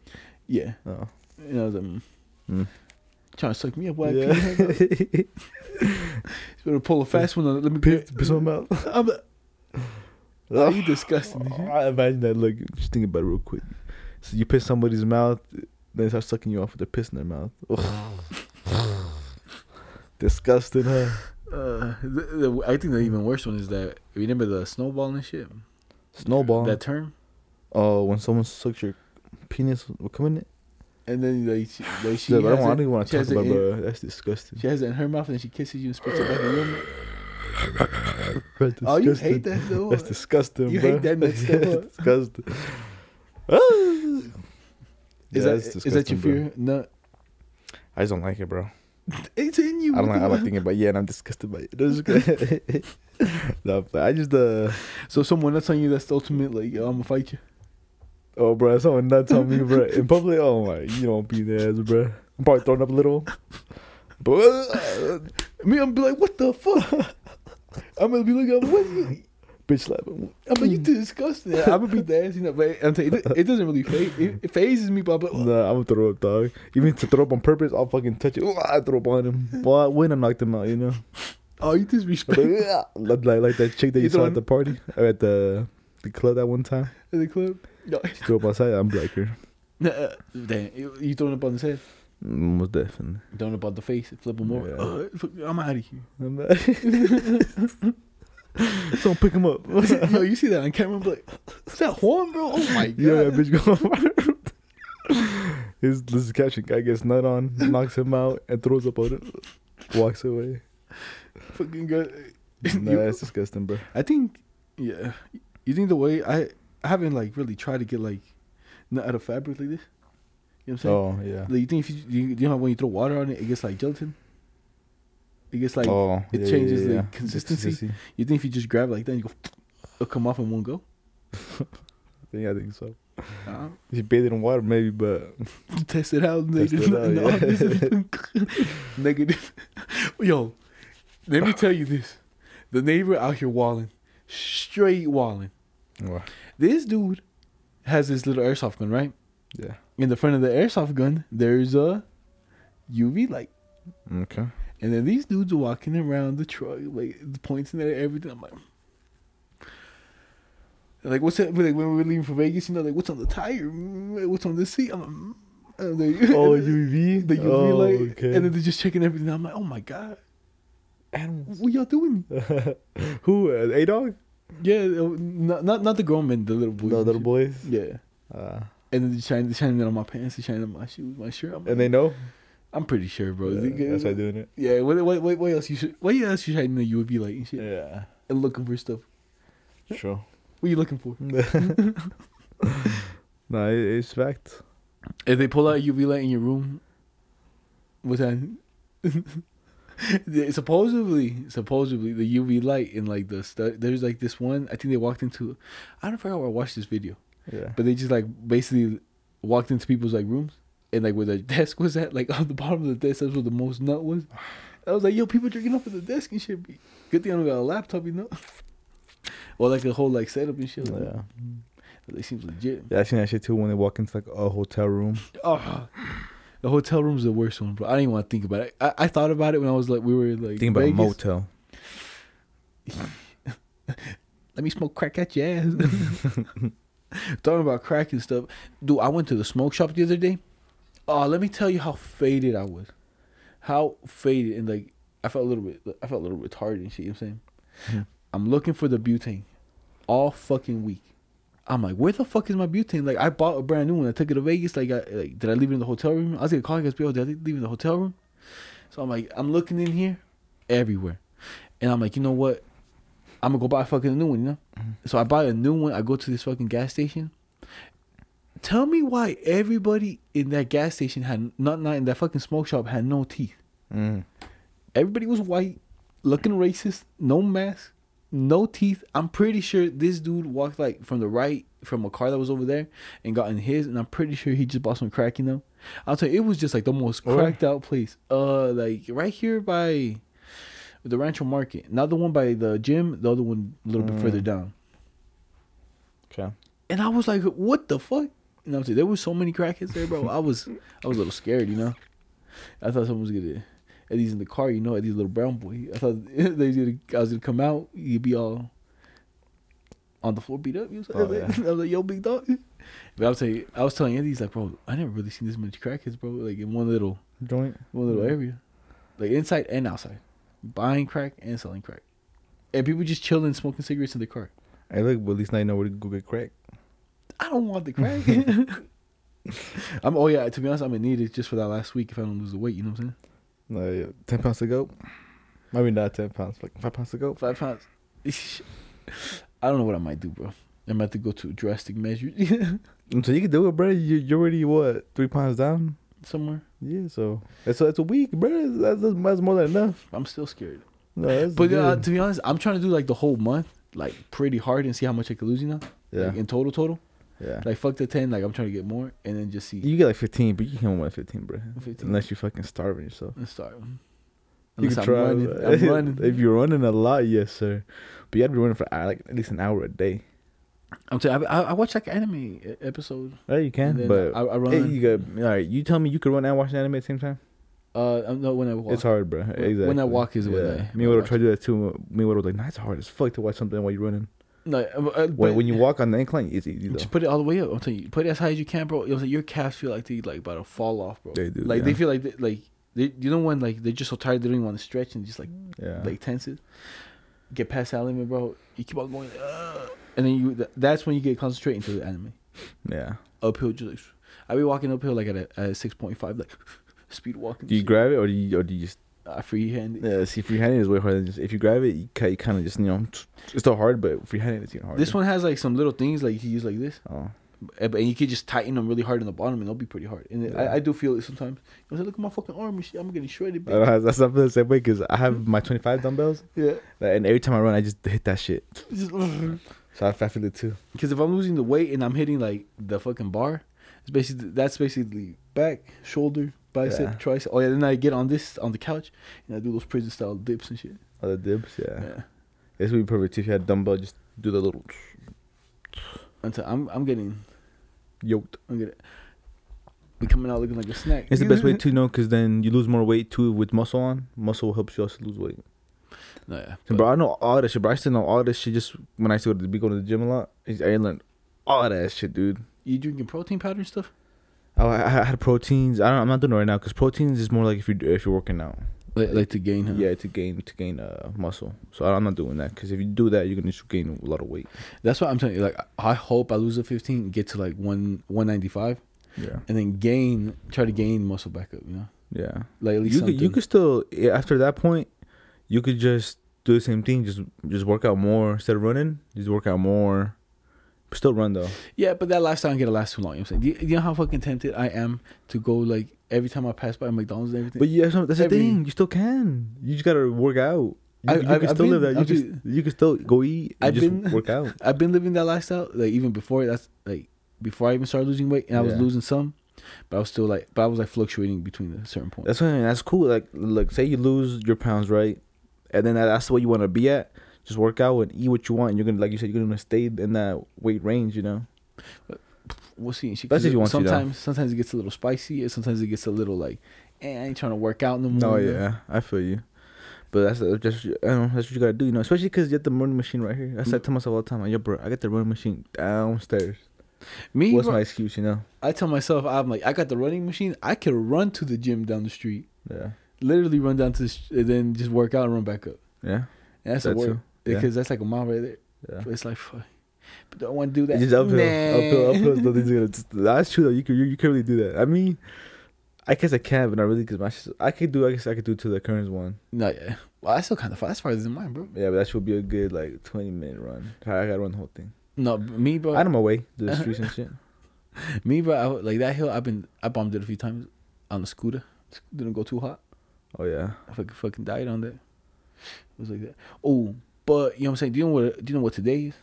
Yeah. Oh. And I was like, trying to suck me up. Why? Yeah. He's gonna pull a fast one. Let me piss him out. I'm like, oh, you disgusting. Oh, I imagine that. Look, just think about it real quick. So you piss somebody's mouth, then they start sucking you off with the piss in their mouth. Disgusting, huh? I think the even worse one is that, remember the snowball and shit? Snowball? That term? Oh, when someone sucks your penis, what come in it? And then she I don't even want to talk about it, bro. That's disgusting. She has it in her mouth and she kisses you and spits it back in your mouth. Oh, you hate that though? That's disgusting, bro. You hate that next step. That's disgusting. Is that your fear? No. I just don't like it, bro. It's in you. I like thinking about it, yeah, and I'm disgusted by it. No, I just So someone nuts on you, that's the ultimate, like, yo, I'm gonna fight you. Oh, bro, someone nuts on me, bro, in public. Oh my, you don't be there, bro. I'm probably throwing up a little. But me, I'm be like, what the fuck? I'm gonna be looking at what you. Bitch slap him. I'm like, you disgusting. Yeah, I'm gonna be dancing, you know, but I'm saying it doesn't really phase. It phases me, but I'm gonna throw up, dog. Even to throw up on purpose, I'll fucking touch it. I throw up on him. Boy, when I knocked him out, you know. Oh, you disrespect. Like that chick that you saw at the party or at the club that one time. At the club. No. She threw up outside. I'm like her. Damn, you throwing up on his head. Most definitely. Throwing up on the face. Flip him over. Yeah. I'm out of here. Someone pick him up. Yo, you see that on camera? I'm like, is that Juan, bro? Oh my god. Yeah, that bitch going on. This is catching. Guy gets nut on, knocks him out, and throws up on him. Walks away. Fucking good. Nah, that's disgusting, bro. I think, yeah. You think the way I haven't like really tried to get like nut out of fabric like this. You know what I'm saying? Oh yeah. Like, you think if you know when you throw water on it, it gets like gelatin. It gets like it changes the consistency. You think if you just grab it like that and you go, it'll come off in one go? I think so. You bathe it in water maybe, but test it out. Negative. Yo, let me tell you this: the neighbor out here walling, straight walling. What? This dude has this little airsoft gun, right? Yeah. In the front of the airsoft gun, there's a UV light. Okay. And then these dudes are walking around the truck, like pointing at everything. I'm like what's that? Like when we were leaving for Vegas, you know, like what's on the tire? What's on the seat? I'm like, oh, UV, the UV light. Okay. And then they're just checking everything. I'm like, oh my god, animals! What y'all doing? Who? A-Dog? Yeah, not the grown men, the little boys. The little boys. Yeah. And they're shining it on my pants, they're shining on my shoes, my shirt. Like, and they know. I'm pretty sure, bro. Yeah, that's why doing it. Yeah. What else you should? Why else you hiding the UV light and shit? Yeah. And looking for stuff. Sure. What are you looking for? Nah, it's fact. If they pull out a UV light in your room, what's that? supposedly the UV light in like the there's like this one. I think they walked into. I don't know where I watched this video. Yeah. But they just like basically walked into people's like rooms. And, like, where the desk was at, like, on the bottom of the desk, that's where the most nut was. I was like, yo, people drinking up at the desk and shit. Good thing I don't got a laptop, you know? Or, like, a whole, like, setup and shit. Like, yeah. It seems legit. Yeah, I seen that shit, too, when they walk into, like, a hotel room. Oh, the hotel room's the worst one, bro. I didn't even want to think about it. I thought about it when I was, like, we were, like, think about Vegas. A motel. Let me smoke crack at your ass. Talking about crack and stuff. Dude, I went to the smoke shop the other day. Oh, let me tell you how faded I was. How faded. And, like, I felt a little retarded and shit, you know what I'm saying? Yeah. I'm looking for the butane all fucking week. I'm like, where the fuck is my butane? Like, I bought a brand new one. I took it to Vegas. Like did I leave it in the hotel room? I was going to call you guys, did I leave it in the hotel room? So, I'm like, I'm looking in here everywhere. And I'm like, you know what? I'm going to go buy a fucking new one, you know? Mm-hmm. So, I buy a new one. I go to this fucking gas station. Tell me why everybody in that gas station had not in that fucking smoke shop had no teeth. Mm. Everybody was white, looking racist, no mask, no teeth. I'm pretty sure this dude walked like from the right from a car that was over there and got in his, and I'm pretty sure he just bought some crack, you know. I'll tell you, it was just like the most cracked out place. Like right here by the Rancho Market, not the one by the gym, the other one a little bit further down. Okay. And I was like, what the fuck? You know what I'm saying? There were so many crackheads there, bro. I was a little scared, you know. I thought someone was gonna Eddie's in the car, you know, Eddie's little brown boy. I thought I was gonna come out, he'd be all on the floor beat up, you know what I'm saying? Oh, yeah. I was like, yo, big dog. But I was telling Eddie, he's like, bro, I never really seen this many crackheads, bro, like in one little joint. One little area. Like inside and outside. Buying crack and selling crack. And people just chilling, smoking cigarettes in the car. Hey look, but at least now you know where to go get crack. I don't want the crack. To be honest, I'm gonna need it just for that last week if I don't lose the weight, you know what I'm saying? No, yeah. 10 pounds to go. Maybe not 10 pounds, like 5 pounds to go. 5 pounds. I don't know what I might do, bro. I might have to go to drastic measures. So you can do it, bro. You're already what, 3 pounds down? Somewhere. Yeah, so that's a week, bro. That's more than enough. I'm still scared. No, but to be honest, I'm trying to do like the whole month, like pretty hard and see how much I could lose, you know? Yeah. Like, in total. Yeah. Like, fuck the 10. Like, I'm trying to get more. And then just see. You get, like, 15. But you can't win 15, bro. 15. Unless you fucking starving yourself. I'm starving. Unless you can try. I'm running. If you're running a lot, yes, sir. But you have to be running for, like, at least an hour a day. I'm telling you, I watch, like, anime episode. Yeah, you can. But I run. Hey, all right, you tell me you could run and watch an anime at the same time? No, when I walk. It's hard, bro. Exactly. When I walk is when I... Me and Woodrow try to do that, too. Me and Woodrow like, nah, it's hard as fuck to watch something while you're running. No, but when you walk on the incline, it's easy though. Just put it all the way up. I'm telling you, put it as high as you can, bro. You know, your calves feel like they like about to fall off, bro. They do. Like they feel like they, you know when like they're just so tired they don't even want to stretch and just like tenses. Get past that limit, bro. You keep on going, and then you that's when you get concentrating to the anime. Yeah. Uphill, just like I be walking uphill like at a 6.5 like speed walking. Do you grab it or do you just? Freehand. Yeah, see, freehanding is way harder than just. If you grab it, you kind of just, you know, it's still hard, but freehanding is even harder. This one has like some little things like you can use like this. Oh. And you can just tighten them really hard in the bottom, and they'll be pretty hard. And I do feel it sometimes. I was like, look at my fucking arm and shit. I'm getting shredded. That's not the same way because I have my 25 dumbbells. Yeah. And every time I run, I just hit that shit. So I feel it too. Because if I'm losing the weight and I'm hitting like the fucking bar, that's basically back, shoulder. Bicep, tricep. Oh yeah, then I get on this on the couch and I do those prison style dips and shit. Oh, the dips, yeah. This would be perfect too if you had dumbbell. Just do the little. Until I'm getting yoked. We coming out looking like a snack. It's the best way to know, because then you lose more weight too with muscle on. Muscle helps you also lose weight. No, yeah. So, bro, I know all that shit, but I still know all this shit just when I used to go to the gym a lot. I learned all that shit, dude. You drinking protein powder and stuff? I had proteins. I'm not doing it right now because proteins is more like if you're working out. Like to gain, huh? Yeah, to gain muscle. So I'm not doing that because if you do that, you're gonna gain a lot of weight. That's what I'm telling you. Like, I hope I lose the 15, get to like 195. Yeah, and then try to gain muscle back up, you know. Yeah, like at least you could still, after that point, you could just do the same thing, just work out more instead of running. Just work out more, but still run though. Yeah, but that lifestyle ain't gonna last too long. You know what I'm saying? Do you know how fucking tempted I am to go, like every time I pass by McDonald's and everything. But yeah, that's the thing. You still can. You just gotta work out. You can still live that. You can still go eat and work out. I've been living that lifestyle like even before. That's like. Before I even started losing weight, and I was losing some, but I was still like, but I was like fluctuating between a certain point. That's what I mean. That's cool. Like, look, say you lose your pounds, right? And then that's the way you want to be at. Just work out and eat what you want. And you're gonna, like you said, you're gonna stay in that weight range, you know. But we'll see. That's if you want to. Sometimes it gets a little spicy, and sometimes it gets a little like, I ain't trying to work out no more. No, yeah, I feel you. But that's just, I don't know, that's what you gotta do, you know. Especially because you have the running machine right here. I said to myself all the time, like, yo, bro, I got the running machine downstairs. What's my excuse, you know? I tell myself, I'm like, I got the running machine. I could run to the gym down the street. Yeah. Literally run down to the and then just work out and run back up. Yeah. And that's a work. Because that's like a mile right there. Yeah. But it's like, fuck. But don't want to do that. It's just uphill. That's true, though. You can really do that. I mean, I guess I can, but not really. Because I guess I could do to the current one. No, yeah. Well, that's still kind of far. That's farther than mine, bro. Yeah, but that should be a good, like, 20-minute run. I got to run the whole thing. No, me, bro. Out of my way, the streets and shit. Me, bro, like that hill. I bombed it a few times on the scooter. Didn't go too hot. Oh yeah, I fucking died on that. It was like that. Oh, but you know what I'm saying? Do you know what today is?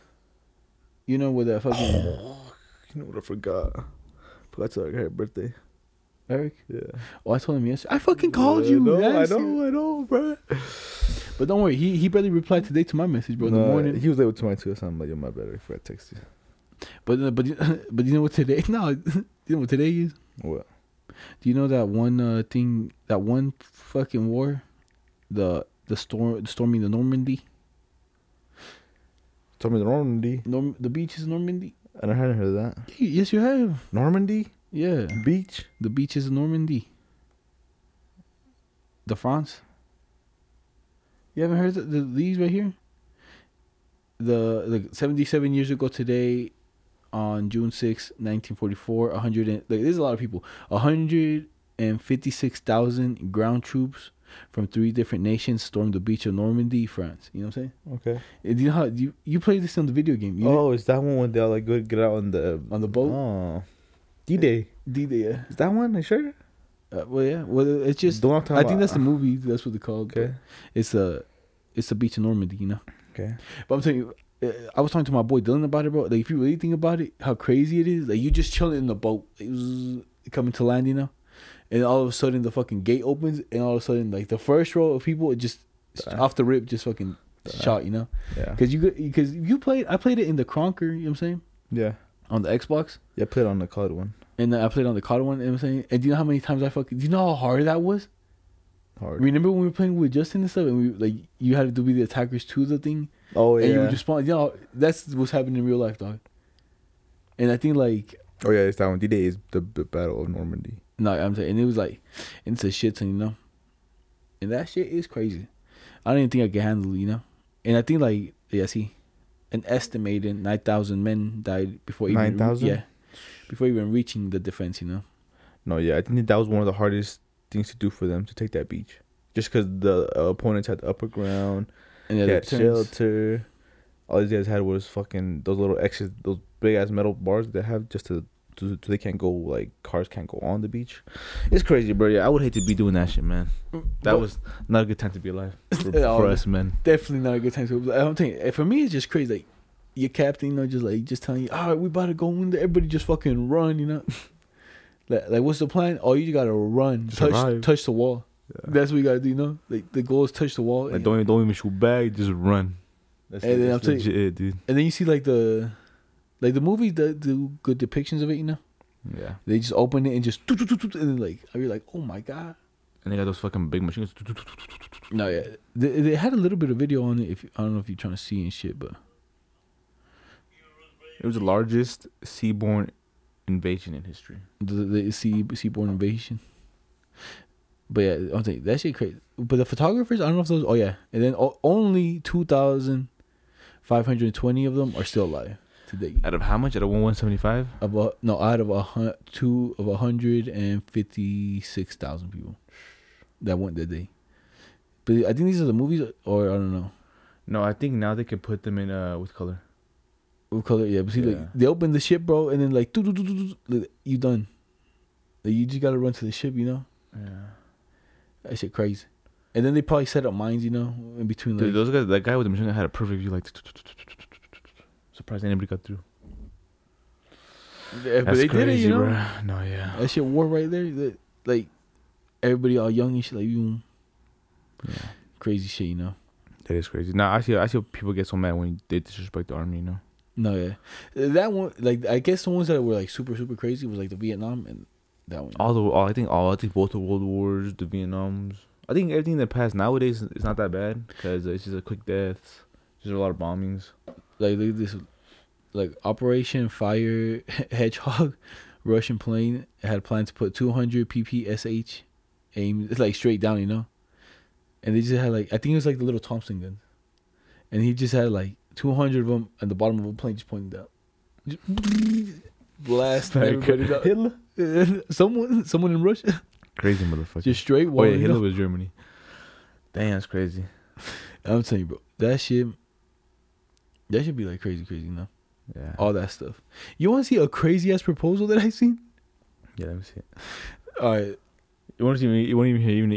You know what that fucking. Oh, you know what I forgot? Forgot to her birthday. Eric. Yeah. Oh, I told him yesterday. I fucking called you. No, I know, bro. But don't worry, he barely replied today to my message, bro. In the morning, he was late to my too. So I'm like, yo, my bad, before I text you. But you know what today? No, you know what today is? What? Do you know that one thing? That one fucking war, the storming the Normandy. Storming the Normandy. The beach is Normandy. I never heard of that. Yes, you have. Normandy. Yeah. Beach. The beach is Normandy. The France. You haven't heard these right here? The 77 years ago today, on June 6, 1944, 100 there's a lot of people. 156,000 ground troops from 3 different nations stormed the beach of Normandy, France. You know what I'm saying? Okay. And you know how you played this on the video game? Is that one when they all like go get out on the boat? Oh, D-Day. Yeah. Is that one? Are you sure? Well, yeah. Well, it's just. I think that's the movie. That's what they call it. Okay. It's a beach in Normandy, you know. Okay. But I'm telling you, I was talking to my boy Dylan about it, bro. Like, if you really think about it, how crazy it is. Like, you just chilling in the boat, coming to land, you know, and all of a sudden the fucking gate opens, and all of a sudden like the first row of people just off the rip, just fucking shot, you know. Yeah. Because you played. I played it in the Cronker. You know what I'm saying? Yeah. On the Xbox. Yeah, I played on the COD one. And I played on the COD one, you know what I'm saying? And do you know how many times do you know how hard that was? Hard. Remember when we were playing with Justin and stuff, and we like you had to be the attackers to the thing? Oh, yeah. And you would respond. You know, that's what's happening in real life, dog. And I think like... Oh, yeah, it's that one. D-Day is the Battle of Normandy. No, I'm saying, and it was like, and it's a shit ton, you know? And that shit is crazy. I don't even think I could handle it, you know? And I think like, yeah, see, an estimated 9,000 men died before even... 9,000? Yeah. Before even reaching the defense, you know? No, yeah. I think that was one of the hardest things to do for them, to take that beach. Just because the opponents had the upper ground, and they had shelter. All these guys had was fucking those little X's, those big-ass metal bars they have just to so they can't go, like, cars can't go on the beach. It's crazy, bro. Yeah, I would hate to be doing that shit, man. That was not a good time to be alive for us, man. Definitely not a good time to be alive. I'm telling you, for me, it's just crazy, like, your captain, you know, just telling you, all right, we about to go in there. Everybody just fucking run, you know. like, what's the plan? Oh, you gotta run, touch the wall. Yeah. That's what you gotta do, you know. Like, the goal is touch the wall. Like, don't even shoot back, just run. That's it, dude. And then you see like the Like, the movie do good depictions of it, you know? Yeah. They just open it and just... And like, I'd be like, oh, my God. And they got those fucking big machines. No, yeah. They had a little bit of video on it. If I don't know if you're trying to see and shit, but... It was the largest seaborne invasion in history. The seaborne invasion? But yeah, I'm saying that shit crazy. But the photographers, I don't know if those... Oh, yeah. And then only 2,520 of them are still alive. Today. Out of how much? Out of 175? No, out of 156,000 people that went that day. But I think these are the movies, or I don't know. No, I think now they can put them in with color. With color, yeah. But see, yeah. Like, they open the ship, bro, and then like, like you done. Like, you just gotta run to the ship, you know. Yeah. That shit crazy. And then they probably set up mines, you know, in between. Dude, like, those guys, that guy with the machine gun had a perfect view, like. Surprised anybody got through. Yeah, but they did it, you know. Bro. No, yeah. That shit war right there. That, like, everybody all young and shit, like you. Yeah. Crazy shit, you know. That is crazy. Now I see people get so mad when they disrespect the army, you know. No, yeah. That one, like, I guess the ones that were like super, super crazy was like the Vietnam and that one. I think both the World Wars, the Vietnams. I think everything that passed nowadays is not that bad because it's just a quick deaths. There's a lot of bombings. Like, look at this, like, Operation Fire Hedgehog, Russian plane had plans to put 200 ppsh aimed, like, straight down, you know? And they just had, like, I think it was, like, the little Thompson guns. And he just had, like, 200 of them at the bottom of a plane just pointed out. Just blast everybody out. Hitler? Someone in Russia? Crazy motherfucker. Just straight wall. Oh, yeah, Hitler was Germany. Damn, that's crazy. I'm telling you, bro, that shit... That should be like crazy, you know? Yeah. All that stuff. You want to see a crazy ass proposal that I seen? Yeah, let me see it. All right. You won't even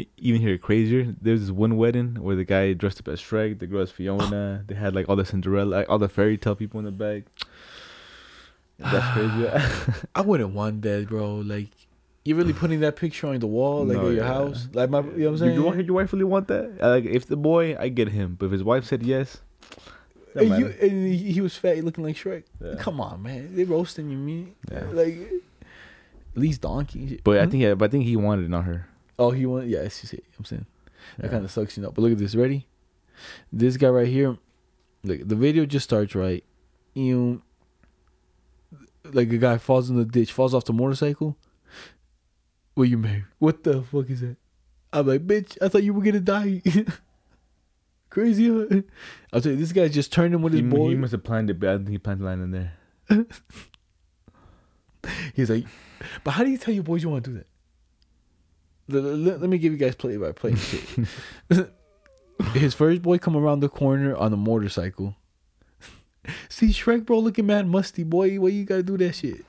hear it crazier. There's this one wedding where the guy dressed up as Shrek, the girl as Fiona. They had like all the Cinderella, like, all the fairy tale people in the back. That's crazy. I wouldn't want that, bro. Like, you really putting that picture on the wall, like, no, at your house? Like, my, you know what I'm saying? Do your wife really want that? Like, if the boy, I get him. But if his wife said yes. And he was fat, looking like Shrek. Yeah. Come on, man, they roasting you, man. Yeah. Like, at least donkey. But I think, he wanted it, not her. Oh, he wanted. Yeah, that's just it. I'm saying that kind of sucks, you know. But look at this. Ready? This guy right here. Look, the video just starts right. You know, like, a guy falls in the ditch, falls off the motorcycle. Well, you married? What the fuck is that? I'm like, bitch, I thought you were gonna die. Crazy, huh? I'll tell you, this guy just turned him with his boy. He must have planned it, but I think he planned the line in there. He's like, but how do you tell your boys you want to do that? Let me give you guys play by play. His first boy come around the corner on a motorcycle. See, Shrek, bro, looking mad musty, boy. Why you gotta do that shit?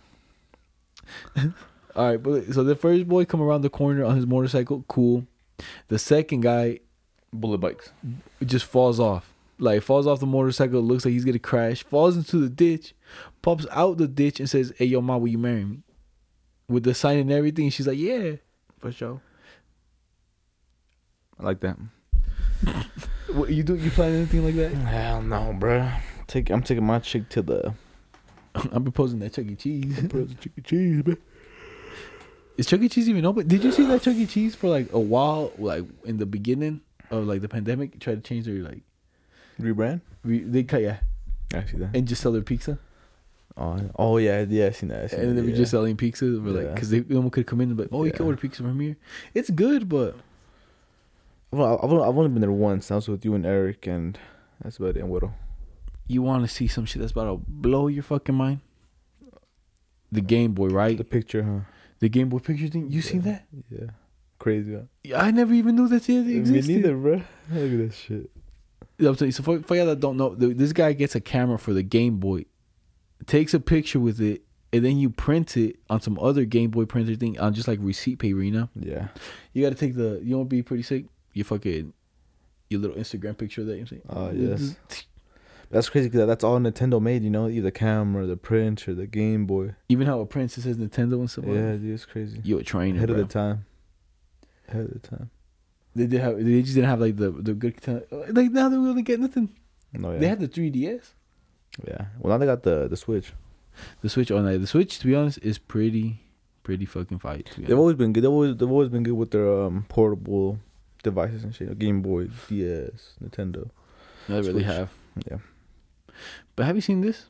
All right, but so the first boy come around the corner on his motorcycle. Cool. The second guy. Bullet bikes. It just falls off. Like, falls off the motorcycle. Looks like he's gonna crash. Falls into the ditch. Pops out the ditch and says, "Hey, yo, ma, will you marry me?" With the sign and everything. She's like, "Yeah, for sure." I like that. What, you plan anything like that? Hell no, bro. I'm taking my chick to the. I'm proposing that Chuck E. Cheese. I'm proposing Chuck E. Cheese, man. Is Chuck E. Cheese even open? Did you see that Chuck E. Cheese for like a while? Like, in the beginning. Oh, like the pandemic, try to change their, like, rebrand. They cut, yeah. I see that. And just sell their pizza. Oh yeah, I seen that. And then we're just selling pizza. We're like, because no one could come in and be like, oh, you can order pizza from here. It's good, but I've only been there once. I was with you and Eric, and that's about it. And Whittle. You want to see some shit that's about to blow your fucking mind? The Game Boy, right? The picture, huh? The Game Boy picture thing. You seen that? Yeah. Crazy, huh? Yeah, I never even knew that shit existed. Me neither, bro. Look at that shit. I'm telling you, so for y'all that don't know, this guy gets a camera for the Game Boy, takes a picture with it, and then you print it on some other Game Boy printer thing on just like receipt paper, you know? Yeah. You gotta take the. You wanna be pretty sick? You fucking your little Instagram picture of that. You know what I'm saying? Oh, yes. That's crazy because that's all Nintendo made, you know? Either the camera, the print, or the Game Boy. Even how it prints, it says Nintendo and stuff. Yeah, dude, it's crazy. You a trainer, ahead of the time. Ahead of the time. They just didn't have like the good time. Like, now they really get nothing. No, yeah. They had the 3DS. Yeah. Well, now they got the Switch. The Switch all night. The Switch, to be honest, is pretty fucking fight. They've always been good. They've always been good with their portable devices and shit. Game Boy, DS, Nintendo. No, they really have. Yeah. But have you seen this?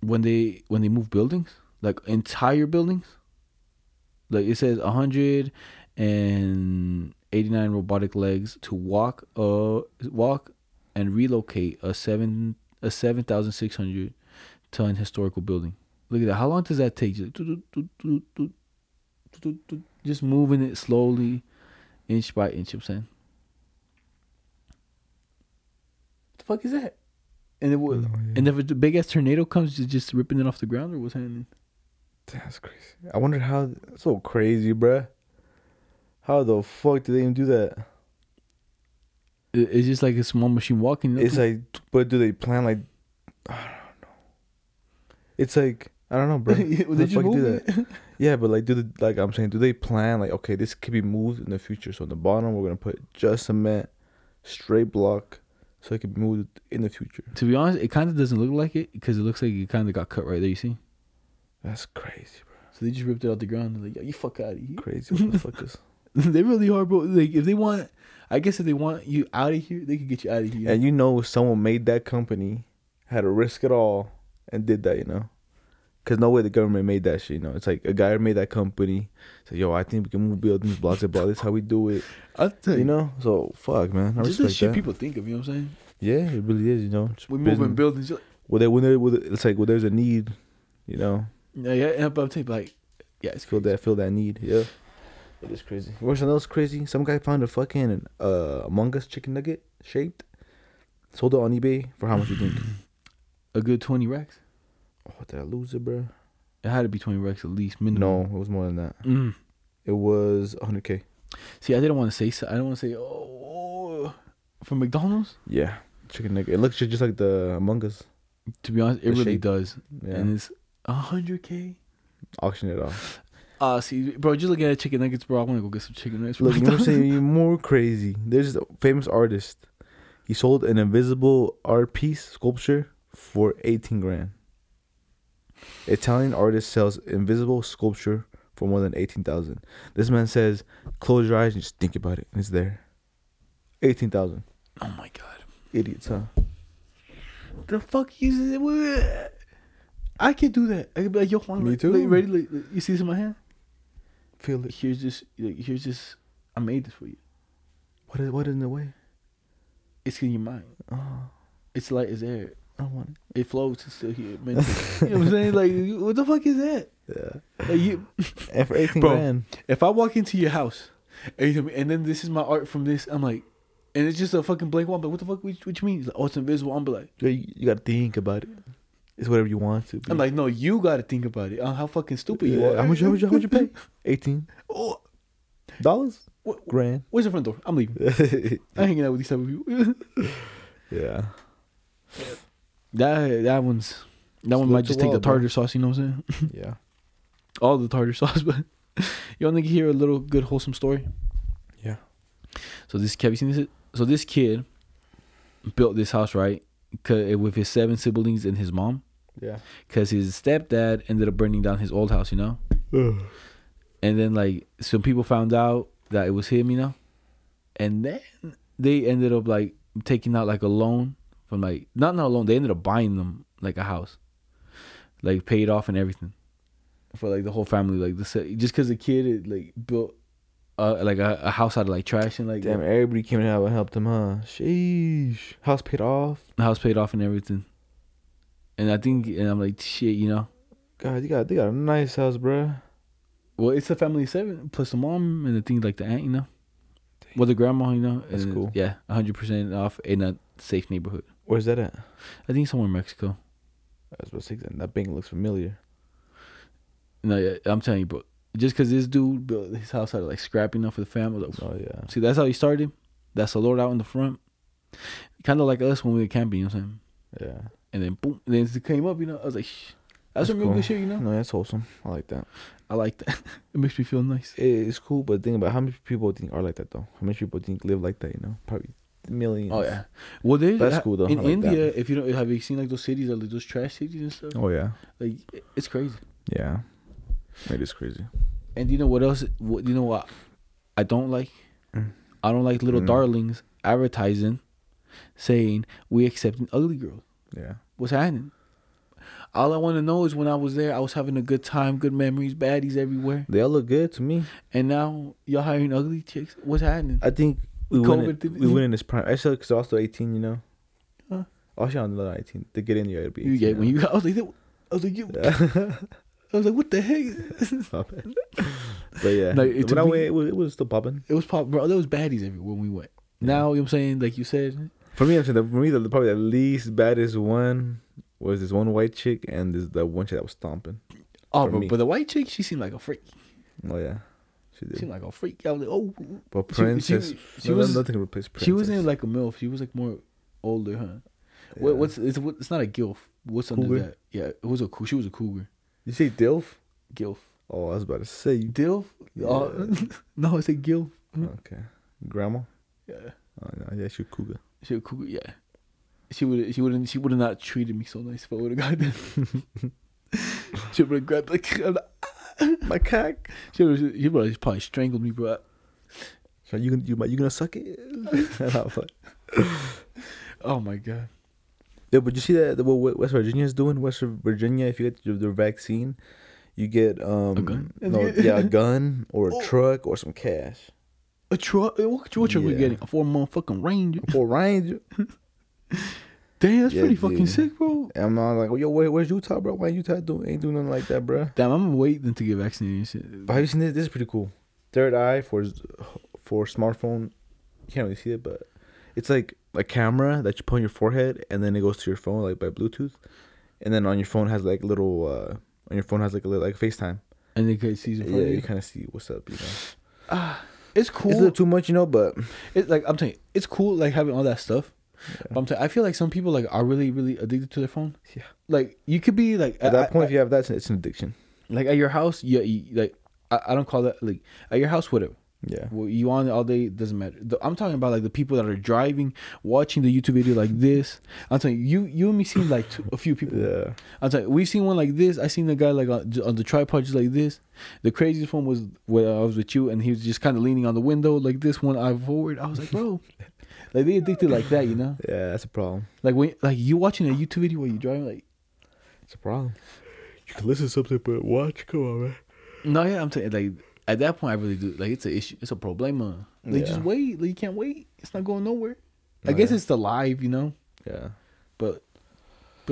When they move buildings, like entire buildings, like it says 189 robotic legs to walk and relocate a 7,600 ton historical building. Look at that. How long does that take? Just moving it slowly, inch by inch. I'm saying, what the fuck is that? And it would, and if a big ass tornado comes, you're just ripping it off the ground, or what's happening? That's crazy. I wonder how. So crazy, bruh. How the fuck do they even do that? It's just like a small machine walking. It's like, but do they plan like? I don't know. It's like I don't know, bro. How the fuck do that? Yeah, but like, do they plan like, okay, this could be moved in the future? So on the bottom, we're gonna put just cement, straight block, so it could be moved in the future. To be honest, it kind of doesn't look like it because it looks like it kind of got cut right there. You see? That's crazy, bro. So they just ripped it out the ground. They're like, yo, you fuck out of here. Crazy, what the fuck is? They really are, bro. Like, if they want you out of here, they can get you out of here. And you know, someone made that company, had to risk it all, and did that, you know? Because no way the government made that shit, you know? It's like a guy made that company, said, yo, I think we can move buildings, blah, blah, blah. This is how we do it. I'll tell you. You know? So, fuck, man. I just respect the shit that people think of, you know what I'm saying? Yeah, it really is, you know? We're moving buildings. When there's a need, you know? Yeah, but I'm telling you, like, yeah, it's crazy. Feel that need, yeah. It is crazy. What's something else crazy? Some guy found a fucking Among Us chicken nugget shaped. Sold it on eBay for how much you think? A good 20 racks. Oh, did I lose it, bro? It had to be 20 racks at least, minimum. No, it was more than that. Mm. It was 100K. See, I don't want to say. Oh, from McDonald's. Yeah, chicken nugget. It looks just like the Among Us. To be honest, it really does. Yeah. And it's 100K. Auction it off. See, bro, just looking at chicken nuggets, bro. I want to go get some chicken nuggets. Look, you're saying more crazy. There's a famous artist. He sold an invisible art piece sculpture for $18,000. Italian artist sells invisible sculpture for more than 18,000. This man says, "Close your eyes and just think about it, and it's there." 18,000. Oh my god, idiots, huh? The fuck uses it? I can do that. I could be like, "Yo, Juan, me too." Like, ready? Like, you see this in my hand? Feel it. Here's this. I made this for you. What in the way? It's in your mind. Oh. It's light as air. I don't want it. It flows. It's still here. You know what I'm saying? Like, what the fuck is that? Yeah. Like, and for 18 grand. If I walk into your house, and then this is my art from this, I'm like, and it's just a fucking blank wall. But what the fuck? What you mean? It's like, oh, it's invisible. I'm like, you gotta think about it. It's whatever you want to be. I'm like, no, you got to think about it. How fucking stupid you are. How much you pay? 18. Oh. Dollars? Grand. Where's the front door? I'm leaving. I'm hanging out with these type of people. Yeah. That one might just take the tartar sauce, you know what I'm saying? Yeah. All the tartar sauce, but you want to hear a little good wholesome story? Yeah. So this kid built this house, right? With his 7 siblings and his mom. Yeah. Because his stepdad ended up burning down his old house, you know? Ugh. And then, like, some people found out that it was him, you know? And then they ended up, like, taking out, like, a loan from, like, not a loan. They ended up buying them, like, a house. Like, paid off and everything. For, like, the whole family. Like, just because the kid, built, like, a house out of, like, trash and, like... Damn, everybody came out and helped him, huh? Sheesh. House paid off. The house paid off and everything. And I think... And I'm like, shit, you know? God, they got a nice house, bro. Well, it's a family of 7, plus the mom and the thing, like, the aunt, you know? Dang. Well, the grandma, you know? That's cool. Yeah, 100% off in a safe neighborhood. Where's that at? I think somewhere in Mexico. That's what I'm... That thing looks familiar. No, yeah, I'm telling you, bro. Just because this dude built his house out of, like, scrap, you know, for the family. Like, oh, yeah. See, that's how he started. That's the Lord out in the front. Kind of like us when we were camping, you know what I'm saying? Yeah. And then, boom. And then it came up, you know. I was like, shh. That's some cool. Real good shit, you know? No, that's wholesome. I like that. It makes me feel nice. It's cool, but think about how many people think are like that, though. How many people think live like that, you know? Probably millions. Oh yeah. Well, that's cool though. In India, if you don't, have you seen like those cities, like those trash cities and stuff? Oh yeah. Like it's crazy. Yeah, it is crazy. And you know what else? You know what I don't like? I don't like Little Darlings advertising, saying we accepting ugly girls. Yeah. What's happening? All I want to know is when I was there, I was having a good time, good memories, baddies everywhere. They all look good to me. And now y'all hiring ugly chicks. What's happening? I think we went in this prime. I said because I was still 18, you know. Huh? I was on the 18 to get in there. It'd be 18, when you got, I was like, what the heck? But yeah, when I went, it was still popping. It was popping, bro. There was baddies everywhere when we went. Yeah. Now you know what I'm saying, like you said. For me, I'm saying the probably the least baddest one was this one white chick and the one chick that was stomping. Oh, but the white chick, she seemed like a freak. Oh yeah, she did. Seemed like a freak. I was like, oh. But Princess, she was nothing to replace Princess. She wasn't like a MILF. She was like more older, huh? Yeah. It's not a GILF. What's cougar? Under that? Yeah, she was a cougar. You say DILF? GILF. Oh, I was about to say DILF. Yeah. No, I said GILF. Okay, grandma. Yeah. Oh no, yeah, she was cougar. She was cougar. Yeah. She would have not treated me so nice if I would have gotten that. She would have grabbed my cock. She would have probably strangled me, bro. So you gonna suck it? And I was like, oh my god. Yeah, but you see that what West Virginia is doing? West Virginia, if you get their vaccine, you get a gun. A gun or a truck or some cash. A truck? What truck are we getting? A Ford motherfucking Ranger. Damn, that's pretty fucking sick, bro. And I'm not like, well, yo, where's Utah, bro? Why Utah ain't doing nothing like that, bro? Damn, I'm waiting to get vaccinated and shit. But have you seen this? This is pretty cool. Third Eye for smartphone. You can't really see it, but it's like a camera that you put on your forehead, and then it goes to your phone like by Bluetooth, and then on your phone has like little a little FaceTime, and they can see you kind of see what's up, you know. It's cool. It's a little too much, you know, but it's like I'm saying, it's cool like having all that stuff. Yeah. But I'm saying I feel like some people like are really, really addicted to their phone. Yeah. Like you could be like at that point, if you have that, it's an addiction. Like at your house, I don't call that like at your house whatever. Yeah. Well, you on all day doesn't matter. I'm talking about like the people that are driving, watching the YouTube video like this. I'm telling you, you and me seen like a few people. Yeah. I'm telling you, we've seen one like this. I seen the guy like on the tripod just like this. The craziest one was when I was with you, and he was just kind of leaning on the window like this, one eye forward. I was like, bro. Like they addicted like that, you know? Yeah, that's a problem. Like when you watching a YouTube video while you driving, like it's a problem. You can listen to something but watch, come on, man. No, yeah, I'm saying like at that point I really do like it's an issue, it's a problema. Like just wait, like you can't wait. It's not going nowhere. I guess it's the live, you know? Yeah. But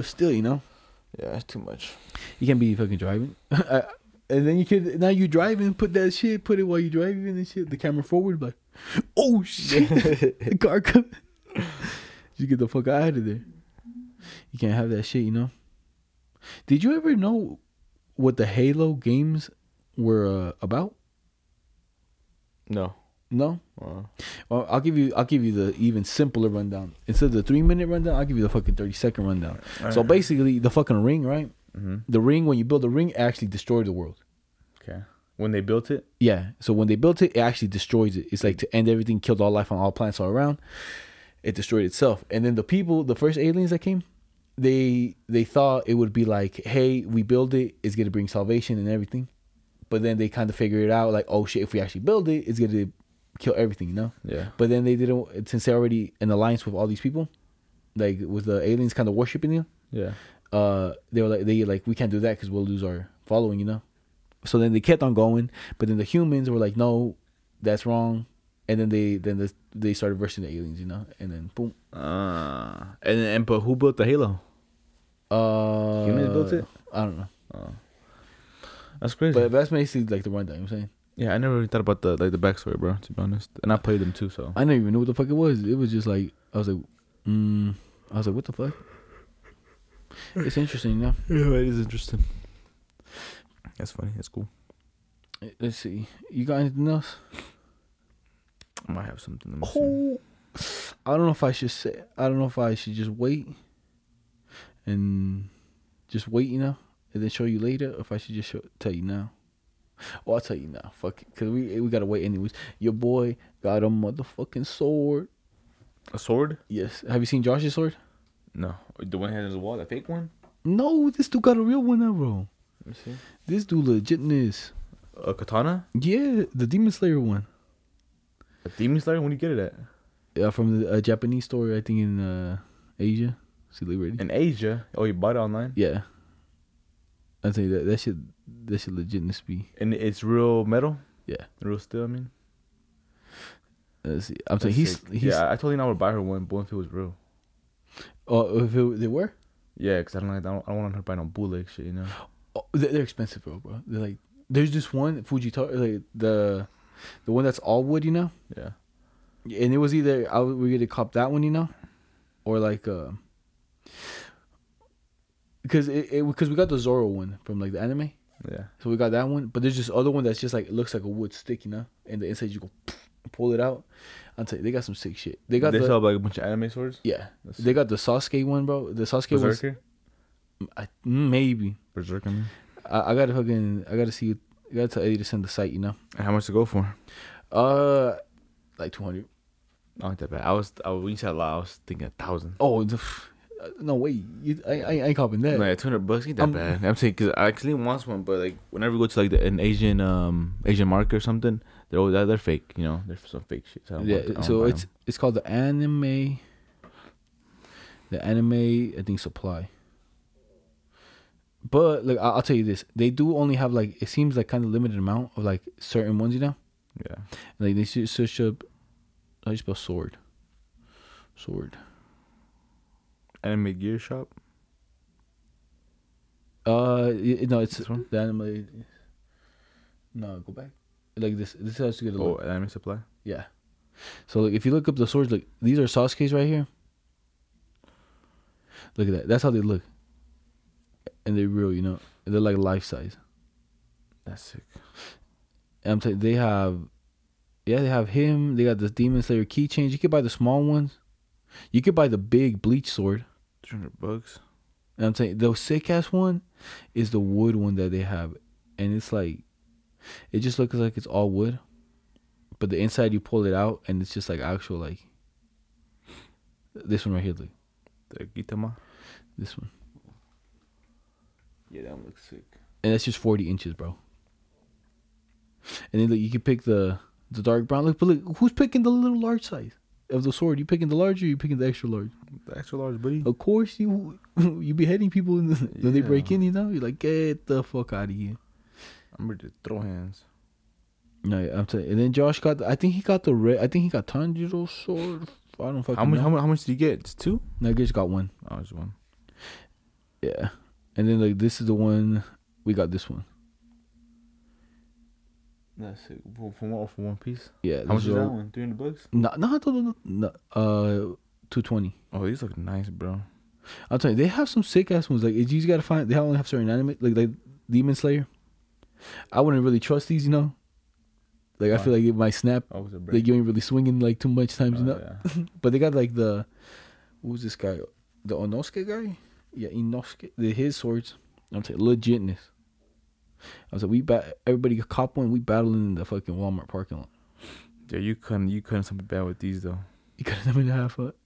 still, you know? Yeah, it's too much. You can't be fucking driving. And then you driving, put it while you driving and shit. The camera forward, like, oh shit, the car coming. You get the fuck out of there. You can't have that shit, you know. Did you ever know what the Halo games were about? No. Well, I'll give you the even simpler rundown. Instead of the 3-minute rundown, I'll give you the fucking 30-second rundown. Right. So basically, the fucking ring, right? Mm-hmm. The ring, when you build the ring, actually destroyed the world. Okay. When they built it? Yeah. So when they built it, it actually destroys it. It's like to end everything, killed all life on all planets all around. It destroyed itself. And then the first aliens that came, they thought it would be like, hey, we build it, it's going to bring salvation and everything. But then they kind of figured it out like, oh shit, if we actually build it, it's going to kill everything, you know? Yeah. But then they didn't, since they're already in alliance with all these people, like with the aliens kind of worshiping them. Yeah. They were like, we can't do that because we'll lose our following, you know? So then they kept on going, but then the humans were like, no, that's wrong. And then they started versing the aliens, you know? And then boom. But who built the Halo? Humans built it? I don't know. That's crazy. But that's basically like the rundown, you know what I'm saying? Yeah, I never even thought about the backstory, bro, to be honest. And I played them too, so. I didn't even know what the fuck it was. It was just like, I was like, what the fuck? It's interesting, you know? Yeah, it is interesting. That's funny. That's cool. Let's see. You got anything else? I might have something. I don't know if I should say. I don't know if I should just wait, you know, and then show you later. Or if I should just tell you now. Well, I'll tell you now. Fuck it, cause we gotta wait anyways. Your boy got a motherfucking sword. A sword? Yes. Have you seen Josh's sword? No. The one he has in the wall, the fake one? No, this dude got a real one now, bro. Let me see. This dude legitness. A katana? Yeah, the Demon Slayer one. A Demon Slayer? When do you get it at? Yeah, from the Japanese store, I think in Asia. See, ready? In Asia? Oh, you bought it online? Yeah. I tell you that shit legitness be. And it's real metal? Yeah. Real steel, I mean. Let's see. I'm saying he's yeah, I told him I would buy her one, but if it was real. Oh, if it, they were? Yeah, because I don't want her to buy no bootleg shit, you know? Oh, they're expensive, bro. They're like, there's this one, Fujitora, like the one that's all wood, you know? Yeah. And it was either, we were going to cop that one, you know? Or like, because we got the Zoro one from like the anime. Yeah. So we got that one. But there's this other one that's just like, it looks like a wood stick, you know? And the inside you go, pull it out. I'll tell you, they got some sick shit. They got sell like a bunch of anime swords? Yeah. They got the Sasuke one, bro. The Sasuke one. Berserker? Maybe. Berserker, man. I gotta tell Eddie to send the site, you know? And how much to go for? Like 200. Not that bad. When you said a lot, I was thinking 1,000. Oh, no way. I ain't copping that. Like 200 bucks ain't that bad. I'm saying, because I actually want one, but like whenever we go to like an Asian market or something, they're fake, you know. There's some fake shit. So it's called the anime. The anime, I think, supply. But like I'll tell you this, they do only have like, it seems like kind of limited amount of like certain ones, you know. Yeah. Like they search up. How do you spell sword? Sword. Anime gear shop. No, it's the anime. No, go back. Like this has to get a look. Oh, anime supply? Yeah. So like if you look up the swords, like these are Sasuke's right here. Look at that. That's how they look. And they're real, you know. They're like life size. That's sick. And I'm saying they have him. They got the Demon Slayer keychains. You could buy the small ones. You could buy the big bleach sword. 300 bucks. And I'm saying the sick ass one is the wood one that they have. And it's like, it just looks like it's all wood, but the inside you pull it out and it's just like actual, like this one right here, like the Gitama. This one. Yeah, that one looks sick. And that's just 40 inches, bro. And then like, you can pick the dark brown. Look, but look, who's picking the little large size of the sword? You picking the large or you picking the extra large? The extra large, buddy. Of course you beheading people when they break in, you know. You're like, get the fuck out of here. I'm ready to throw hands. No, yeah, I'm saying. And then Josh got. I think he got Tanjiro's sword. I don't fucking know. How much did he get? It's two. No, I just got one. Oh, just one. Yeah. And then like this is the one we got. This one. That's it. For one piece. Yeah. How much is that one? 300 bucks. No. 220. Oh, these look nice, bro. I'm telling you, they have some sick ass ones. Like you just gotta find. They only have certain anime, like Demon Slayer. I wouldn't really trust these, you know. Like I feel like it might snap. Like you ain't really swinging like too much times, you know. Yeah. But they got like the, what was this guy? The Inosuke guy? Yeah, Inosuke. His swords. I'm saying legitness. I was like, everybody cop one. We battling in the fucking Walmart parking lot. Yeah, you couldn't something bad with these though. You couldn't have been half up.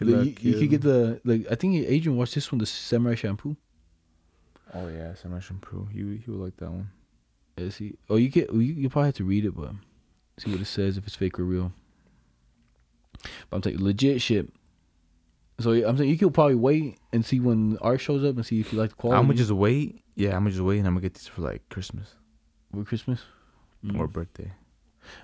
You could get the, like I think Adrian watched this one, the Samurai Champloo. Oh yeah, Samurai Champloo. He would like that one. Yeah, see. Oh, you probably have to read it, but see what it says if it's fake or real. But I'm saying legit shit. So I'm saying you could probably wait and see when ours shows up and see if you like the quality. I'm gonna just wait. Yeah, I'm gonna just wait and I'm gonna get these for like Christmas. Or Christmas? Mm-hmm. Or birthday.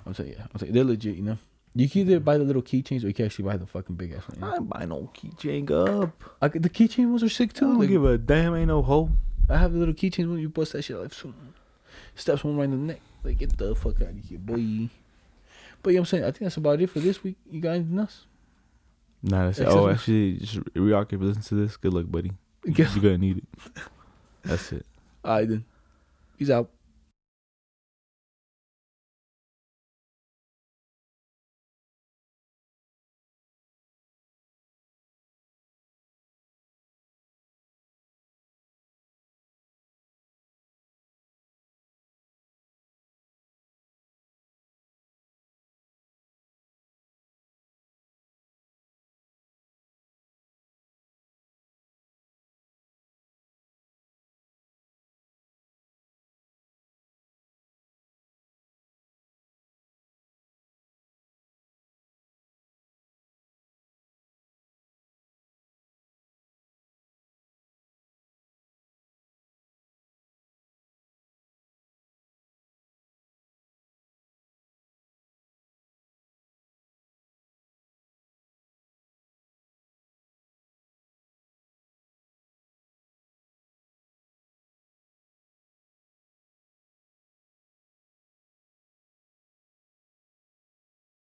I'm saying yeah. I'm saying they're legit, you know. You can either buy the little keychains or you can actually buy the fucking big ass one. You know? I ain't buy no keychain up. The keychain ones are sick too. I don't give a damn. Ain't no hoe. I have a little keychain when you bust that shit like steps one right in the neck. Like get the fuck out of here, boy. But yeah, I'm saying I think that's about it for this week. You got anything else? Nah, that's it. Oh, actually, just Riyadh, if you listen to this, good luck, buddy. You're gonna need it. That's it. Alright then. He's out.